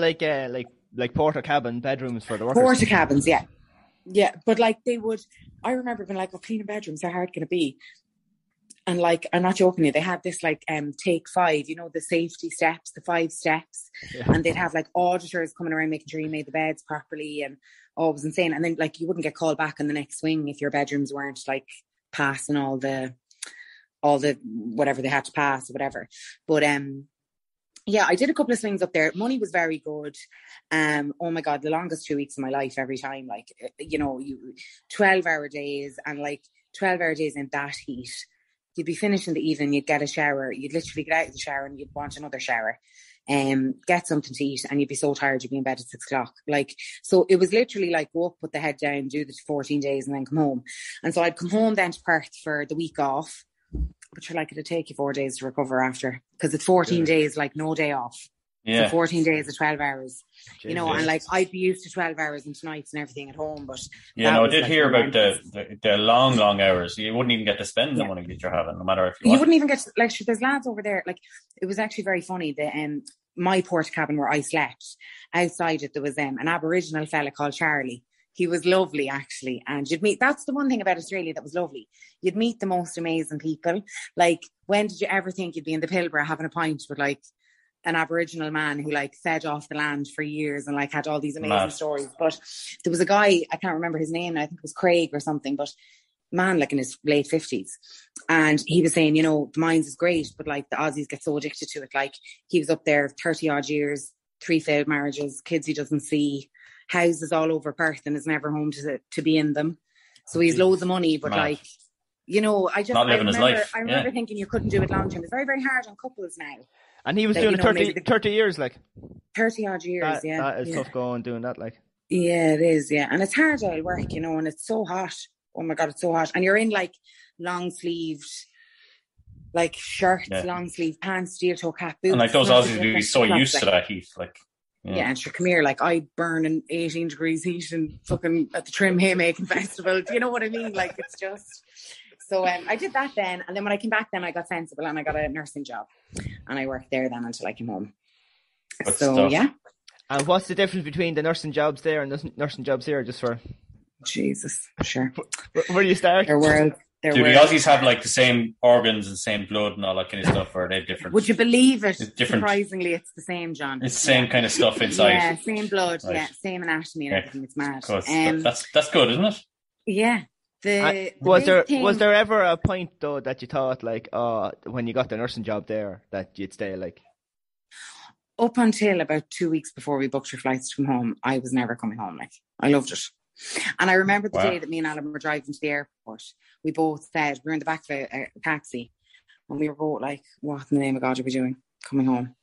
like porta cabin bedrooms for the workers? Porta cabins, yeah. Yeah, but like they would, I remember being like, oh, cleaning bedrooms, how hard can it be? And like, I'm not joking you, they had this like take 5, you know, the safety steps, the 5 steps. Yeah. And they'd have like auditors coming around making sure you made the beds properly and it was insane. And then like you wouldn't get called back on the next swing if your bedrooms weren't like passing all the whatever they had to pass or whatever. But yeah, I did a couple of swings up there. Money was very good. Oh my God, the longest 2 weeks of my life every time. Like, you know, 12-hour days and like 12-hour days in that heat. You'd be finishing the evening, you'd get a shower. You'd literally get out of the shower and you'd want another shower. Get something to eat and you'd be so tired you'd be in bed at 6 o'clock. Like, so it was literally like go up, put the head down, do the 14 days and then come home. And so I'd come home then to Perth for the week off. But you're like, it'll take you 4 days to recover after because it's 14 days, like no day off. Yeah. So 14 days of 12 hours, you know, and like I'd be used to 12 hours and nights and everything at home. But yeah, no, I did like hear about the long hours. You wouldn't even get to spend the money that you're having, no matter if you wouldn't even get to, like, there's lads over there. Like it was actually very funny that my porta cabin where I slept outside it, there was an Aboriginal fella called Charlie. He was lovely, actually. And you'd meet, that's the one thing about Australia that was lovely. You'd meet the most amazing people. Like, when did you ever think you'd be in the Pilbara having a pint with like an Aboriginal man who like fed off the land for years and like had all these amazing stories? But there was a guy, I can't remember his name, I think it was Craig or something, but man, like in his late 50s. And he was saying, you know, the mines is great, but like the Aussies get so addicted to it. Like, he was up there 30 odd years, 3 failed marriages, kids he doesn't see, houses all over Perth and is never home to be in them. So he's loads of money, but like, you know, I remember thinking you couldn't do it long term. It's very, very hard on couples now. And he was doing it 30 years, like. 30 odd years, That is tough going, doing that, like. Yeah, it is, yeah. And it's hard all work, you know, and it's so hot. Oh my God, it's so hot. And you're in like long sleeved, like shirts, long sleeve pants, steel toe cap, boots. And like those Aussies would be so used to that heat, like. Yeah, and sure, come here, like I burn in 18 degrees heat and fucking at the Trim Haymaking Festival. Do you know what I mean? Like, it's just... So I did that then. And then when I came back then, I got sensible and I got a nursing job. And I worked there then until I came home. And what's the difference between the nursing jobs there and the nursing jobs here, just for... Jesus, sure. Where do you start? Your world. Do the Aussies have like the same organs and same blood and all that kind of stuff, or are they different? Would you believe it? Surprisingly, it's the same, John. It's the same kind of stuff inside. Yeah, same blood, right. Yeah, same anatomy and everything. It's mad. That's good, isn't it? Yeah. Was there ever a point though that you thought like, when you got the nursing job there, that you'd stay like? Up until about 2 weeks before we booked your flights from home, I was never coming home. Like, I loved it. And I remember the day that me and Alan were driving to the airport, we both said, we were in the back of a taxi, and we were both like, what in the name of God are we doing? Coming home.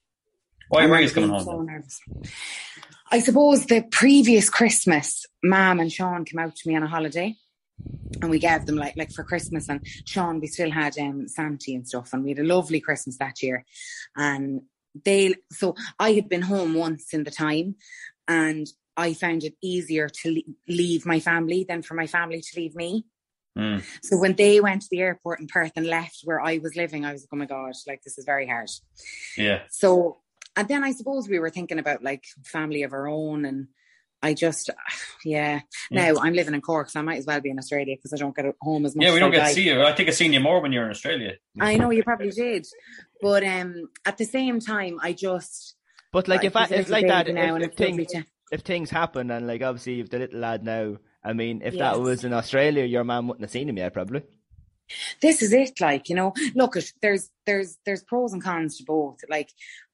Why were you coming home? So nervous. I suppose the previous Christmas, Mom and Sean came out to me on a holiday, and we gave them like for Christmas, and Sean, we still had Santi and stuff, and we had a lovely Christmas that year. And so I had been home once in the time, and I found it easier to leave my family than for my family to leave me. Mm. So when they went to the airport in Perth and left where I was living, I was like, oh my God, like this is very hard. Yeah. So, and then I suppose we were thinking about like family of our own, and I just, Now I'm living in Cork, so I might as well be in Australia because I don't get home as much. Yeah, we don't get to see you. I think I've seen you more when you're in Australia. I know you probably did. But at the same time, I just... But like if it's like that, now if things happen, and like obviously if the little lad now, I mean, if that was in Australia, your mum wouldn't have seen him yet probably. This is it, like, you know, look, there's pros and cons to both. Like,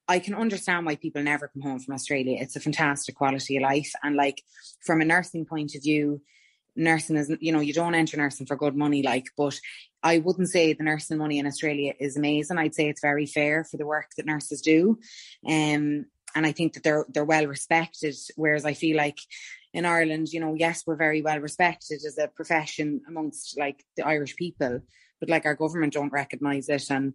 I can understand why people never come home from Australia. It's a fantastic quality of life. And like from a nursing point of view, nursing isn't, you know, you don't enter nursing for good money, like, but I wouldn't say the nursing money in Australia is amazing. I'd say it's very fair for the work that nurses do. And I think that they're well respected, whereas I feel like in Ireland, you know, yes, we're very well respected as a profession amongst like the Irish people, but like our government don't recognise it, and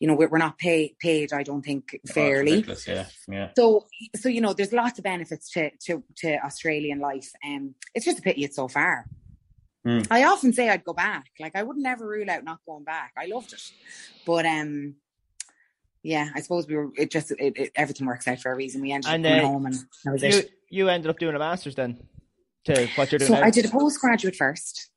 you know we're not paid, I don't think, fairly. Oh, yeah. So you know, there's lots of benefits to Australian life, and it's just a pity it's so far. Mm. I often say I'd go back. Like I would never rule out not going back. I loved it, but yeah, I suppose we were. It just everything works out for a reason. We ended up coming home, and that was it. You ended up doing a master's then, to what you're doing. So now. I did a postgraduate first.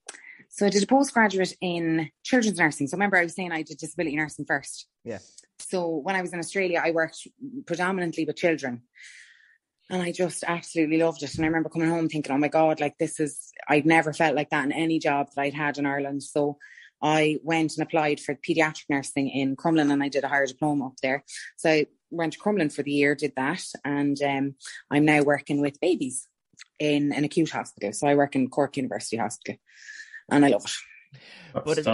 So I did a postgraduate in children's nursing. So remember, I was saying I did disability nursing first. Yeah. So when I was in Australia, I worked predominantly with children, and I just absolutely loved it. And I remember coming home thinking, "Oh my God, like this is." I'd never felt like that in any job that I'd had in Ireland. So I went and applied for paediatric nursing in Crumlin, and I did a higher diploma up there. So I went to Crumlin for the year, did that, and I'm now working with babies in an acute hospital. So I work in Cork University Hospital, and I love it.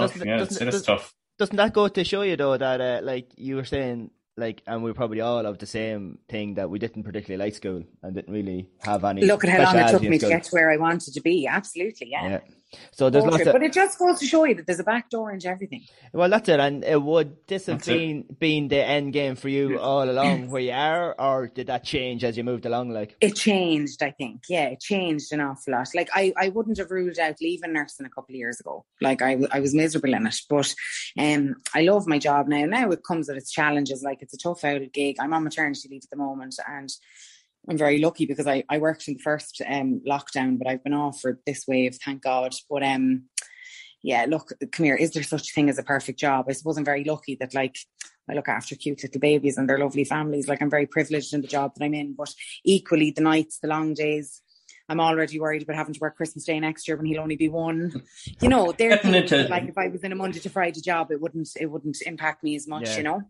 Doesn't that go to show you though that like you were saying, like, and we probably all have the same thing that we didn't particularly like school and didn't really have any. Look at how long it took me to get to where I wanted to be. Absolutely, yeah. So there's lots of... But it just goes to show you that there's a back door into everything. Well, that's it. And would this have been the end game for you all along where you are, or did that change as you moved along? Like it changed, I think. Yeah, it changed an awful lot. Like I wouldn't have ruled out leaving nursing a couple of years ago. Like I was miserable in it, but I love my job now. Now it comes with its challenges. Like it's a tough old gig. I'm on maternity leave at the moment, and I'm very lucky because I worked in the first lockdown, but I've been offered this wave, thank God. But yeah, look, come here, is there such a thing as a perfect job? I suppose I'm very lucky that like I look after cute little babies and their lovely families. Like I'm very privileged in the job that I'm in, but equally the nights, the long days, I'm already worried about having to work Christmas Day next year when he'll only be one. You know, they're things, like if I was in a Monday to Friday job, it wouldn't impact me as much, you know?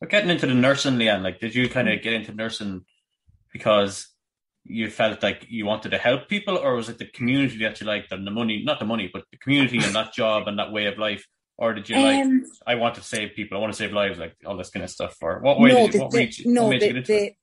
But getting into the nursing, Leanne, like did you kind of get into nursing because you felt like you wanted to help people, or was it the community that you liked and the money, not the money, but the community and that job and that way of life? Or did you I want to save people, I want to save lives, like all this kind of stuff? Or what way the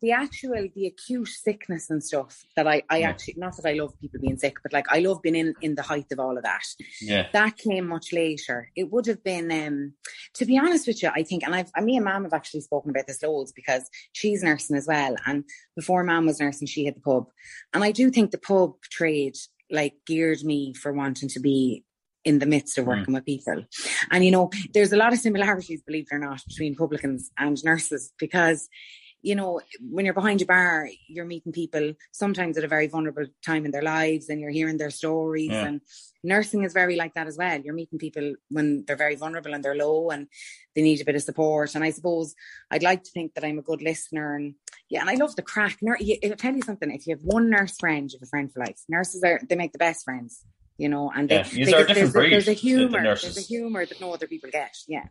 acute sickness and stuff that I actually, not that I love people being sick, but like I love being in the height of all of that. Yeah. That came much later. It would have been, to be honest with you, I think, and me and Mom have actually spoken about this loads because she's nursing as well. And before Mom was nursing, she had the pub. And I do think the pub trade like geared me for wanting to be in the midst of working with people. And, you know, there's a lot of similarities, believe it or not, between publicans and nurses because you know, when you're behind a bar, you're meeting people sometimes at a very vulnerable time in their lives, and you're hearing their stories. Yeah. And nursing is very like that as well. You're meeting people when they're very vulnerable and they're low and they need a bit of support. And I suppose I'd like to think that I'm a good listener. And yeah, and I love the crack. It'll tell you something. If you have one nurse friend, you have a friend for life. Nurses, they make the best friends, you know. And there's a humour that no other people get. Yeah.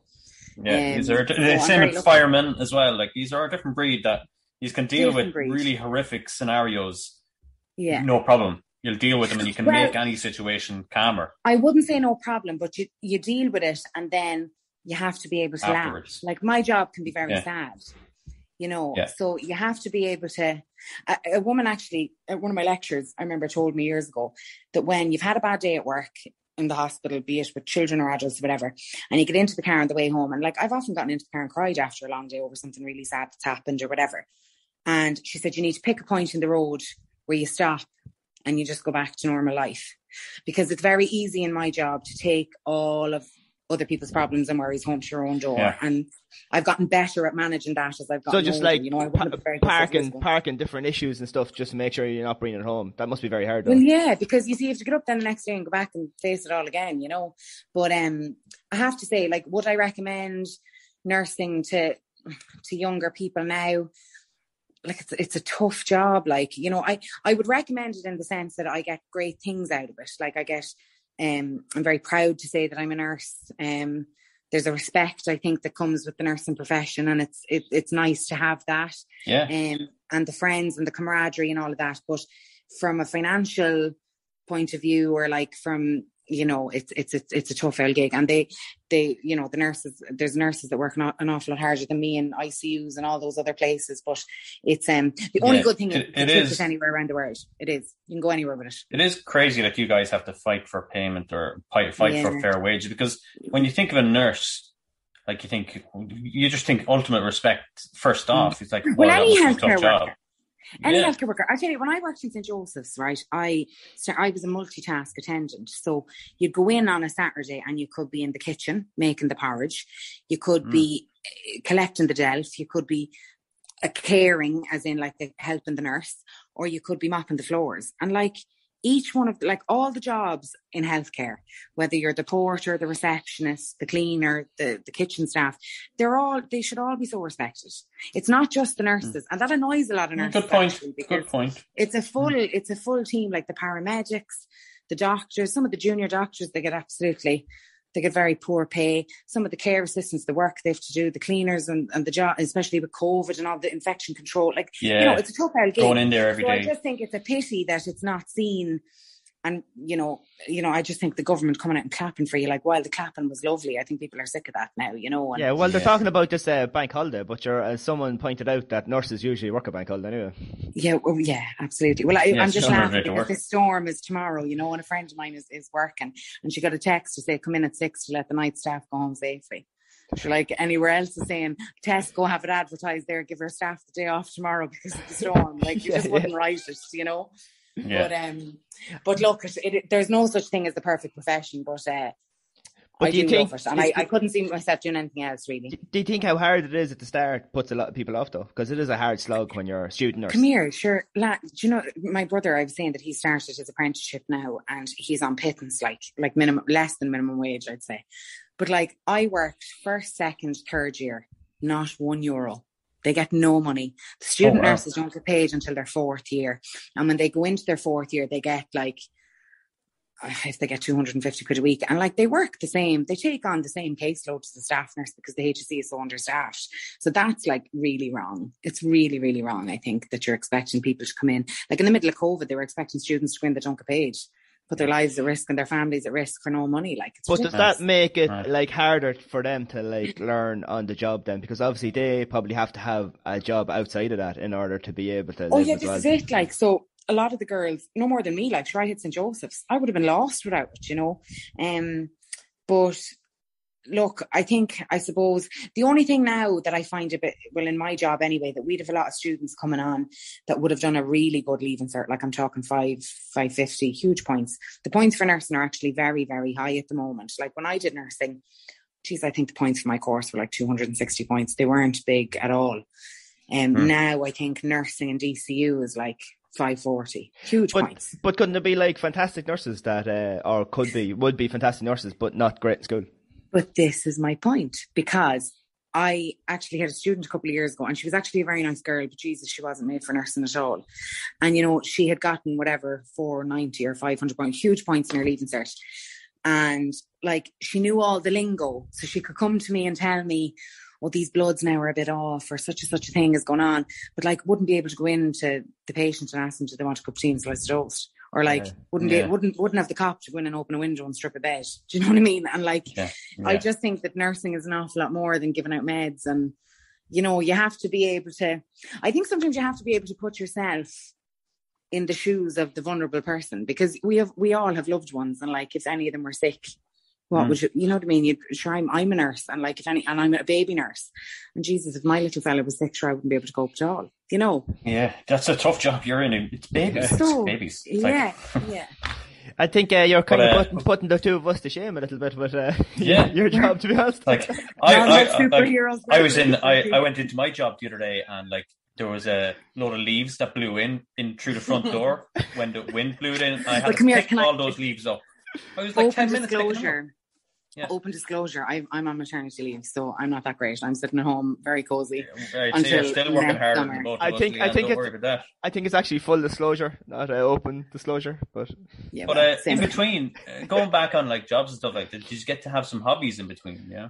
Yeah, these are the same with firemen as well. Like, these are a different breed that you can deal with really horrific scenarios. Yeah, no problem. You'll deal with them, and you can make any situation calmer. I wouldn't say no problem, but you deal with it, and then you have to be able to laugh. Like, my job can be very sad, you know. Yeah. So you have to be able to. A woman actually at one of my lectures, I remember, told me years ago that when you've had a bad day at work, in the hospital, be it with children or adults, whatever, and you get into the car on the way home, and like, I've often gotten into the car and cried after a long day over something really sad that's happened or whatever. And she said, you need to pick a point in the road where you stop and you just go back to normal life, because it's very easy in my job to take all of other people's problems and worries home to your own door. Yeah. And I've gotten better at managing that as I've gotten older, like, you know. I parking different issues and stuff just to make sure you're not bringing it home. That must be very hard, though. Well, yeah, because you see, you have to get up then the next day and go back and face it all again, you know. But I have to say, like, would I recommend nursing to younger people now? Like, it's a tough job. Like, you know, I would recommend it in the sense that I get great things out of it. Like, I get... I'm very proud to say that I'm a nurse. There's a respect, I think, that comes with the nursing profession, and it's nice to have that. Yeah. And the friends and the camaraderie and all of that. But from a financial point of view, or like from, you know, it's a tough old gig. And they you know, the nurses, there's nurses that work an awful lot harder than me in ICUs and all those other places. But it's the only good thing is anywhere around the world. It is. You can go anywhere with it. It is crazy that you guys have to fight for payment or fight for fair wages, because when you think of a nurse, like, you just think ultimate respect first off. It's like, well, that was a tough job. Any healthcare worker. I tell you, when I worked in St. Joseph's, right, I was a multitask attendant. So you'd go in on a Saturday and you could be in the kitchen making the porridge. You could be collecting the Delph. You could be caring, as in like helping the nurse, or you could be mopping the floors. And like each one of all the jobs in healthcare, whether you're the porter, the receptionist, the cleaner, the kitchen staff, they should all be so respected. It's not just the nurses, and that annoys a lot of nurses. Good point. It's a full team, like the paramedics, the doctors, some of the junior doctors, they get very poor pay. Some of the care assistants, the work they have to do, the cleaners and the job, especially with COVID and all the infection control. Like, you know, it's a tough old game. Going in there every day. I just think it's a pity that it's not seen. And, you know, I just think the government coming out and clapping for you, like, while the clapping was lovely, I think people are sick of that now, you know. And, they're talking about this bank holiday, but someone pointed out that nurses usually work a bank holiday anyway. Yeah, oh, yeah, absolutely. Well, I'm just laughing because the storm is tomorrow, you know, and a friend of mine is working, and she got a text to say, come in at 6 to let the night staff go home safely. She's like, anywhere else is saying, Tesco have it advertised there, give her staff the day off tomorrow because of the storm. Like, you just wouldn't write it, you know. Yeah. But look, there's no such thing as the perfect profession, but I do love it, and I couldn't see myself doing anything else, really. Do you think how hard it is at the start puts a lot of people off, though? Because it is a hard slog when you're a student nurse. Come here, sure. Do you know, my brother, I was saying that he started his apprenticeship now, and he's on pittance, like minimum, less than minimum wage, I'd say. But like, I worked first, second, third year, not €1. They get no money. The student nurses don't get paid until their fourth year. And when they go into their fourth year, they get if they get 250 quid a week. And like, they work the same. They take on the same caseload as the staff nurse because the HSE is so understaffed. So that's like really wrong. It's really, really wrong, I think, that you're expecting people to come in. Like, in the middle of COVID, they were expecting students to go in that don't get paid. Put their lives at risk and their families at risk for no money. Like, it's ridiculous. But does that make it like harder for them to like learn on the job then? Because obviously they probably have to have a job outside of that in order to be able to. Oh yeah, this is it. Like, so a lot of the girls, no more than me, like, sure, I hit St. Joseph's, I would have been lost without it, you know. But look, I suppose the only thing now that I find a bit, well, in my job anyway, that we'd have a lot of students coming on that would have done a really good leaving cert. Like, I'm talking 550, huge points. The points for nursing are actually very, very high at the moment. Like, when I did nursing, I think the points for my course were like 260 points. They weren't big at all. Now I think nursing and DCU is like 540. Huge points. But couldn't there be like fantastic nurses that, or would be fantastic nurses, but not great in school? But this is my point, because I actually had a student a couple of years ago, and she was actually a very nice girl, but Jesus, she wasn't made for nursing at all. And, you know, she had gotten whatever 490 or 500 points, huge points in her leaving cert. And like, she knew all the lingo, so she could come to me and tell me, oh, these bloods now are a bit off, or such and such a thing is going on, but like wouldn't be able to go into the patient and ask them, do they want a cup of tea and slice of toast? Or like wouldn't have the cop to go in and open a window and strip a bed. Do you know what I mean? And like I just think that nursing is an awful lot more than giving out meds, and you know, you have to be able to, I think sometimes you have to be able to put yourself in the shoes of the vulnerable person, because we all have loved ones, and like if any of them were sick, what would you know what I mean? I'm a nurse, and like and I'm a baby nurse, and Jesus, if my little fella was sick, sure I wouldn't be able to cope at all. You know? Yeah, that's a tough job you're in. It's babies. So, babies. Yeah. I think you're kind of putting the two of us to shame a little bit with your job, to be honest. Like I went into my job the other day, and like there was a load of leaves that blew in through the front door when the wind blew it in. I had to pick all those leaves up. I was like 10 minutes. Yeah. Open disclosure, I'm on maternity leave, so I'm not that great. I'm sitting at home, very cozy. Right, so you're still working hard. I think it's actually full disclosure, not open disclosure. But in between, going back on like jobs and stuff like that, did you get to have some hobbies in between? Yeah,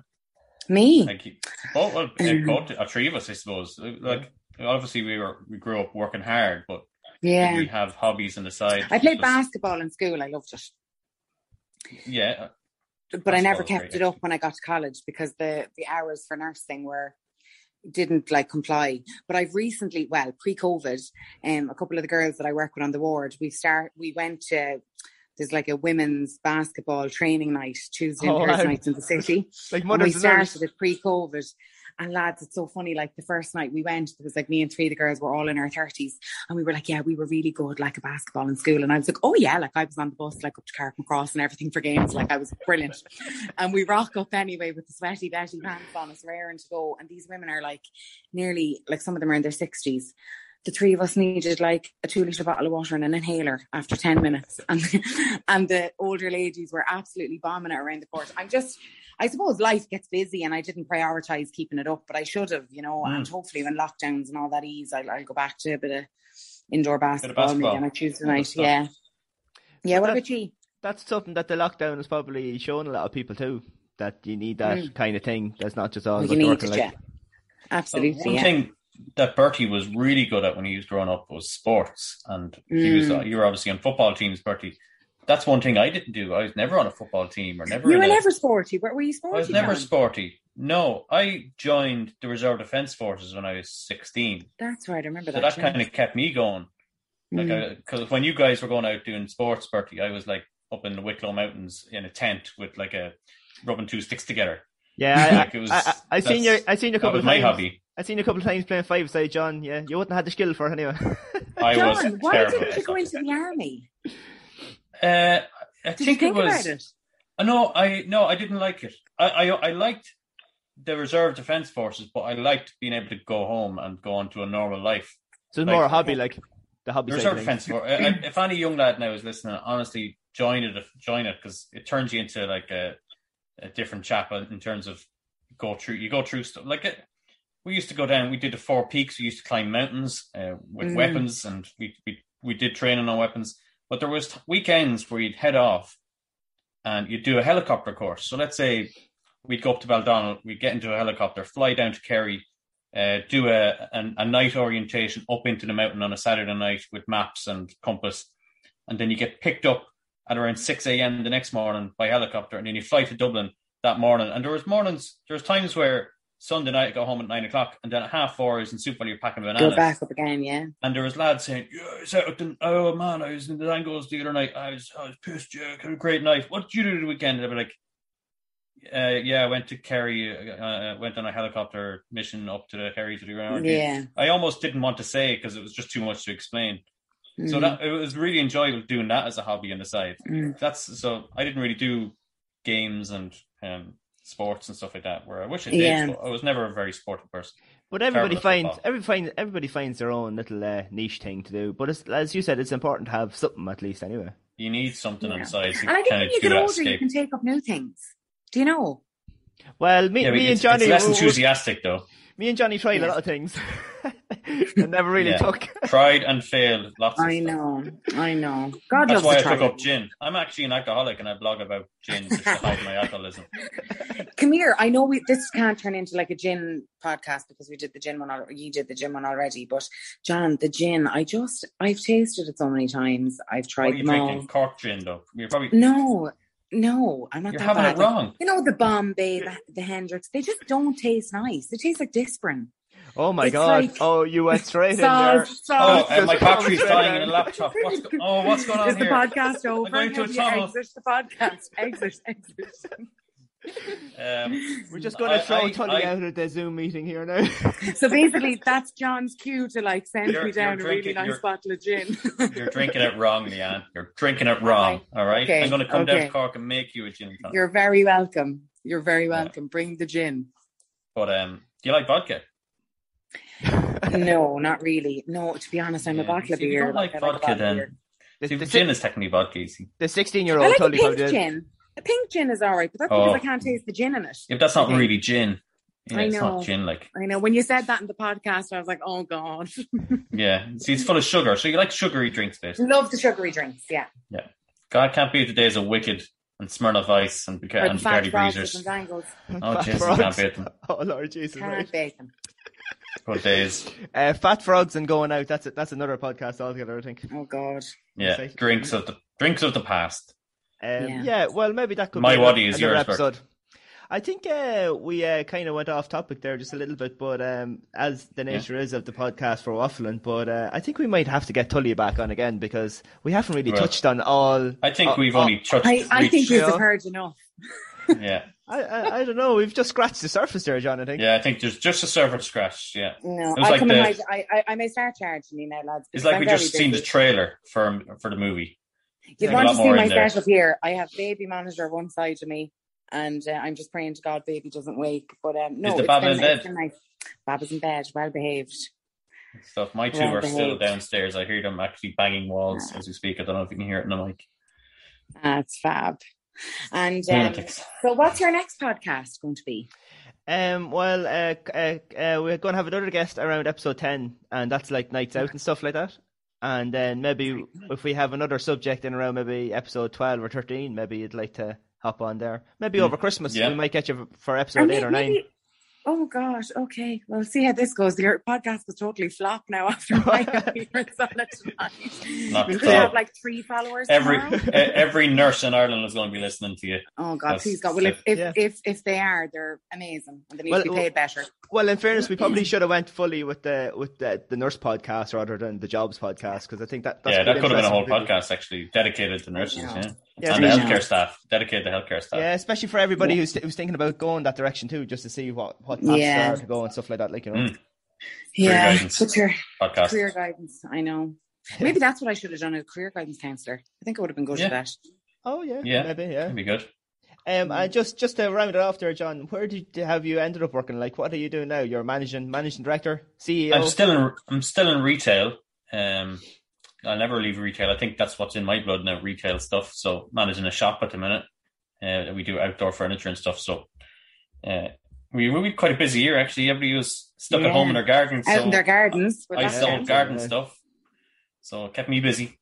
me. Three of us, I suppose. Like obviously we grew up working hard, but did we have hobbies on the side? I played basketball in school. I loved it. Yeah. But I never kept it up when I got to college, because the hours for nursing didn't like comply. But I've recently, pre-COVID, a couple of the girls that I work with on the ward, we went to, there's like a women's basketball training night Tuesday and Thursday nights in the city. Like we started it pre-COVID. And lads, it's so funny, like the first night we went, it was like me and three of the girls were all in our 30s, and we were like, yeah, we were really good like at basketball in school, and I was like, oh yeah, like I was on the bus like up to Carrick and Cross and everything for games, like I was brilliant. And we rock up anyway with the sweaty Betty pants on us, raring to go, and these women are like nearly, like some of them are in their 60s. The three of us needed like a 2-litre bottle of water and an inhaler after 10 minutes. And the older ladies were absolutely bombing it around the court. I suppose life gets busy, and I didn't prioritise keeping it up, but I should have, you know, and hopefully when lockdowns and all that ease, I'll go back to a bit of indoor basketball maybe on a Tuesday night. Yeah. Yeah, what about you? That's something that the lockdown has probably shown a lot of people too, that you need that kind of thing. That's not just all about working life. Absolutely, one thing that Bertie was really good at when he was growing up was sports, and you were obviously on football teams, Bertie. That's one thing I didn't do. I was never on a football team, or never. You were never sporty. Were you sporty? I was never sporty. No, I joined the Reserve Defence Forces when I was 16. That's right, I remember that. So that kind of kept me going, like, because when you guys were going out doing sports, Bertie, I was like up in the Wicklow Mountains in a tent with like a rubbing two sticks together. Yeah, like I seen you a couple of times playing 5-a-side, John. Yeah, you wouldn't have had the skill for it anyway. Why didn't you go into the army? I think it was. I didn't like it. I liked the Reserve Defence Forces, but I liked being able to go home and go on to a normal life. So it's more a hobby, like the hobby. Reserve Defence Forces. If any young lad now is listening, honestly, join it, because it turns you into like a different chap in terms of go through stuff like it. We used to go down. We did the Four Peaks. We used to climb mountains with weapons, and we did training on weapons. But there was weekends where you'd head off and you'd do a helicopter course. So let's say we'd go up to Baldonnell, we'd get into a helicopter, fly down to Kerry, do a night orientation up into the mountain on a Saturday night with maps and compass. And then you get picked up at around 6 a.m. the next morning by helicopter. And then you fly to Dublin that morning. And there was times where Sunday night I go home at 9:00, and then at 4:30 I was in Super Value packing bananas. Go back up again, yeah. And there was lads saying, I was in the Angles the other night. I was pissed. Yeah, had a great night. What did you do the weekend? And I'd be like, I went to Kerry. Went on a helicopter mission up to the Kerry to the ground. Yeah. I almost didn't want to say because it was just too much to explain. Mm. So that it was really enjoyable doing that as a hobby on the side. Mm. So I didn't really do games and sports and stuff like that, where I wish I did, but I was never a very sporty person. But everybody finds their own little niche thing to do. But it's, as you said, it's important to have something at least anyway. You need something on the side. And I think when you get older, you can take up new things. Do you know? Well, me and Johnny... It's less enthusiastic, though. Me and Johnny tried a lot of things. And never really took. Tried and failed. Lots of stuff. I know. God loves to try. That's why I took up gin. I'm actually an alcoholic and I blog about gin just to hide my alcoholism. Come here. I know this can't turn into like a gin podcast because we did the gin one, or you did the gin one already. But John, the gin, I've tasted it so many times. I've tried them all. What are you drinking? Cork gin, though? You're probably... No, I'm not. You're having it wrong. You know, the Bombay, the Hendrix, they just don't taste nice. They taste like Disprin. Oh my God! Like... Oh, you went straight in there. My battery's dying in the laptop. What's going on here? Is the podcast over? I'm going to a tunnel. Exit the podcast. Exit. We're just going to throw Tully out at the Zoom meeting here now. So basically, that's John's cue to like send me down a really nice bottle of gin. You're drinking it wrong, Leanne. You're drinking it wrong. Okay. All right, okay. I'm going to come down to Cork and make you a gin. Tunnel. You're very welcome. Yeah. Bring the gin. But do you like vodka? No, not really. No, to be honest, I'm a bottle of beer. You don't like vodka, then. The gin is technically vodka. The 16-year-old Tully probably did. The pink gin is all right, but that's because I can't taste the gin in it. If that's not really gin, I know. It's not gin like. I know. When you said that in the podcast, I was like, oh God. Yeah. See, it's full of sugar. So you like sugary drinks, basically. Love the sugary drinks, yeah. Yeah. God can't be today is a wicked and Smirnoff Ice and Bacardi Breezers. Oh, Jesus, can't beat them. Oh, Lord Jesus. Can't beat them. Good days. Fat frogs and going out. That's it. That's another podcast altogether, I think. Oh God. Yeah. Drinks of the past. Well, maybe that could be waddy is yours, episode. Bert. I think we kind of went off topic there just a little bit, but as the nature is of the podcast for waffling, but I think we might have to get Tully back on again because we haven't really touched on all. I think we've only touched. I think we've heard enough. Yeah. I don't know. We've just scratched the surface there, John, I think. Yeah, I think there's just a surface scratch, yeah. No, I may start charging you now, lads. It's like I'm seen the trailer for the movie. You'd want to see my setup here. I have baby monitor on one side of me, and I'm just praying to God baby doesn't wake. But no, is the Baba in bed? Baba's in bed, well behaved. Stuff. My two are still downstairs. I hear them actually banging walls as we speak. I don't know if you can hear it in the mic. That's fab. And so what's your next podcast going to be? We're going to have another guest around episode 10, and that's like nights out and stuff like that. And then maybe if we have another subject in around maybe episode 12 or 13, maybe you'd like to hop on there. Maybe over Christmas, we might get you for episode 8 or 9. Oh gosh, okay. Well, see how this goes. Your podcast will totally flop now after my appearance on it tonight. We're going to have like 3 followers. Every nurse in Ireland is going to be listening to you. Oh God, please God. Well, if they are, they're amazing and they need to be paid better. Well, in fairness, we probably should have went fully with the nurse podcast rather than the jobs podcast because I think that could have been a whole podcast actually dedicated to nurses. Yeah. Yeah, and the healthcare staff, dedicated to healthcare staff. Yeah, especially for everybody who's thinking about going that direction too, just to see what paths are to go and stuff like that. Like, you know, career guidance. I know. Maybe that's what I should have done as a career guidance counsellor. I think I would have been good for that. Oh yeah, maybe that'd be good. Just to round it off there, John, where have you ended up working? Like, what are you doing now? You're managing director, CEO. I'm still in retail. I'll never leave retail. I think that's what's in my blood now, retail stuff. So managing a shop at the minute. We do outdoor furniture and stuff. So we quite a busy year, actually. Everybody was stuck at home in their gardens. Out in their gardens. I sold garden stuff. So it kept me busy.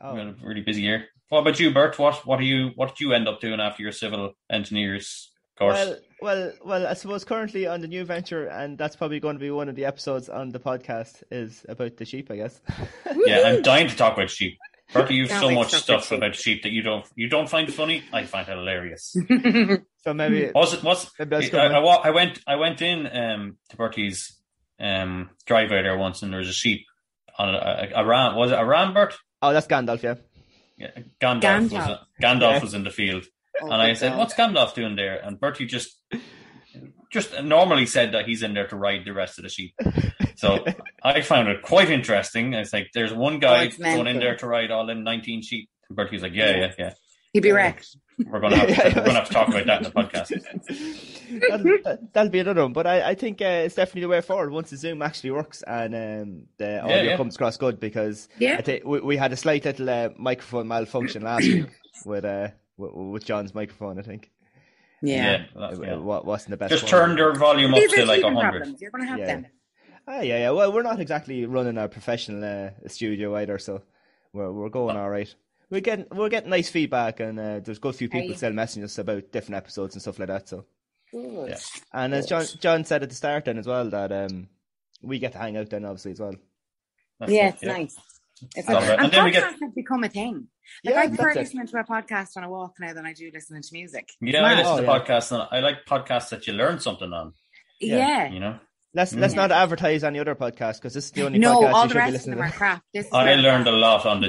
We had a really busy year. What about you, Bert? What did you end up doing after your civil engineer's course? Well, I suppose currently on the new venture, and that's probably going to be one of the episodes on the podcast, is about the sheep, I guess. Yeah, I'm dying to talk about sheep. Bertie, you've so much stuff about sheep that you don't find funny. I find it hilarious. So maybe I went in to Bertie's driveway there once, and there was a sheep on a ram. Was it a ram, Bert? Oh, that's Gandalf. Yeah Gandalf was in the field. And I said, what's Gandalf doing there? And Bertie just normally said that he's in there to ride the rest of the sheep. So I found it quite interesting. It's like, there's one guy going in there to ride all them 19 sheep. And Bertie's like, yeah. He'd be wrecked. We're going to have to talk about that in the podcast. that'll be another one. But I think it's definitely the way forward once the Zoom actually works and the audio comes across good, because I think we had a slight little microphone malfunction last week with John's microphone, I think. It wasn't the best. Just turn their volume up to like 100. You're going to have them. Yeah. Well, we're not exactly running a professional studio either, so we're going all right. We're getting nice feedback, and there's a good few people still messaging us about different episodes and stuff like that. So, and as John said at the start, then as well, that we get to hang out then obviously as well. It's nice. It's nice. And podcasts have become a thing. Like I prefer listening to a podcast on a walk now than I do listening to music. I listen to podcasts, and I like podcasts that you learn something on. You know. Let's not advertise any other podcast, because this is the only podcast all you should be listening to. No, all the rest of them are crap. I learned a lot on the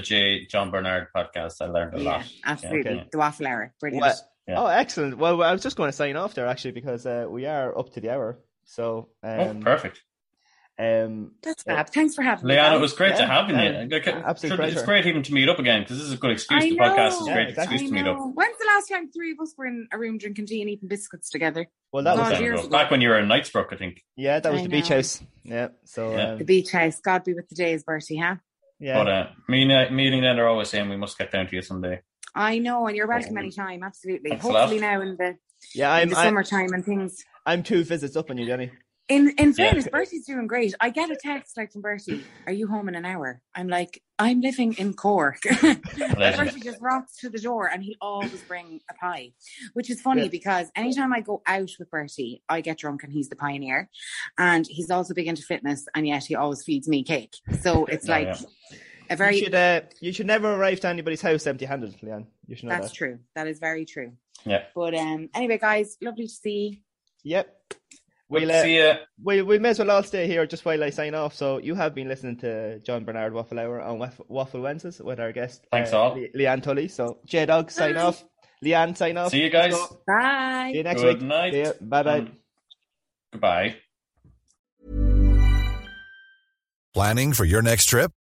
John Bernard podcast. I learned a lot. Absolutely. Yeah. The Waffle Hour. Brilliant. Well, oh, excellent. Well, I was just going to sign off there, actually, because we are up to the hour. So, perfect. That's fab. Thanks for having me. Leanne, it was great to have you. Absolutely. It's great even to meet up again, because this is a good excuse. The podcast is a great excuse to meet up. When's the last time three of us were in a room drinking tea and eating biscuits together? Well, that was years ago. Back when you were in Knightsbrook, I think. Yeah, that was the beach house. Yeah, so the beach house. God be with the days, Bertie, huh? Yeah. But me and Leanne are always saying we must get down to you someday. I know, and you're welcome anytime. Absolutely. Thanks. Hopefully now in the summertime and things. I'm 2 visits up on you, Jenny. In fairness, Bertie's doing great. I get a text like from Bertie, "Are you home in an hour?" I'm like, "I'm living in Cork." Bertie just rocks to the door, and he'll always bring a pie, which is funny because anytime I go out with Bertie, I get drunk, and he's the pioneer, and he's also big into fitness, and yet he always feeds me cake. So it's a very. You should never arrive to anybody's house empty-handed, Leanne. You should know that's true. That is very true. Yeah. But anyway, guys, lovely to see. Yep. We may as well all stay here just while I sign off. So you have been listening to John Bernard Waffle Hour on Waffle Wednesdays with our guest. Thanks all. Leanne Tully. So J-Dog, sign off. Leanne, sign off. See you guys. Bye. See you next week. Good night. Bye-bye. Goodbye. Planning for your next trip?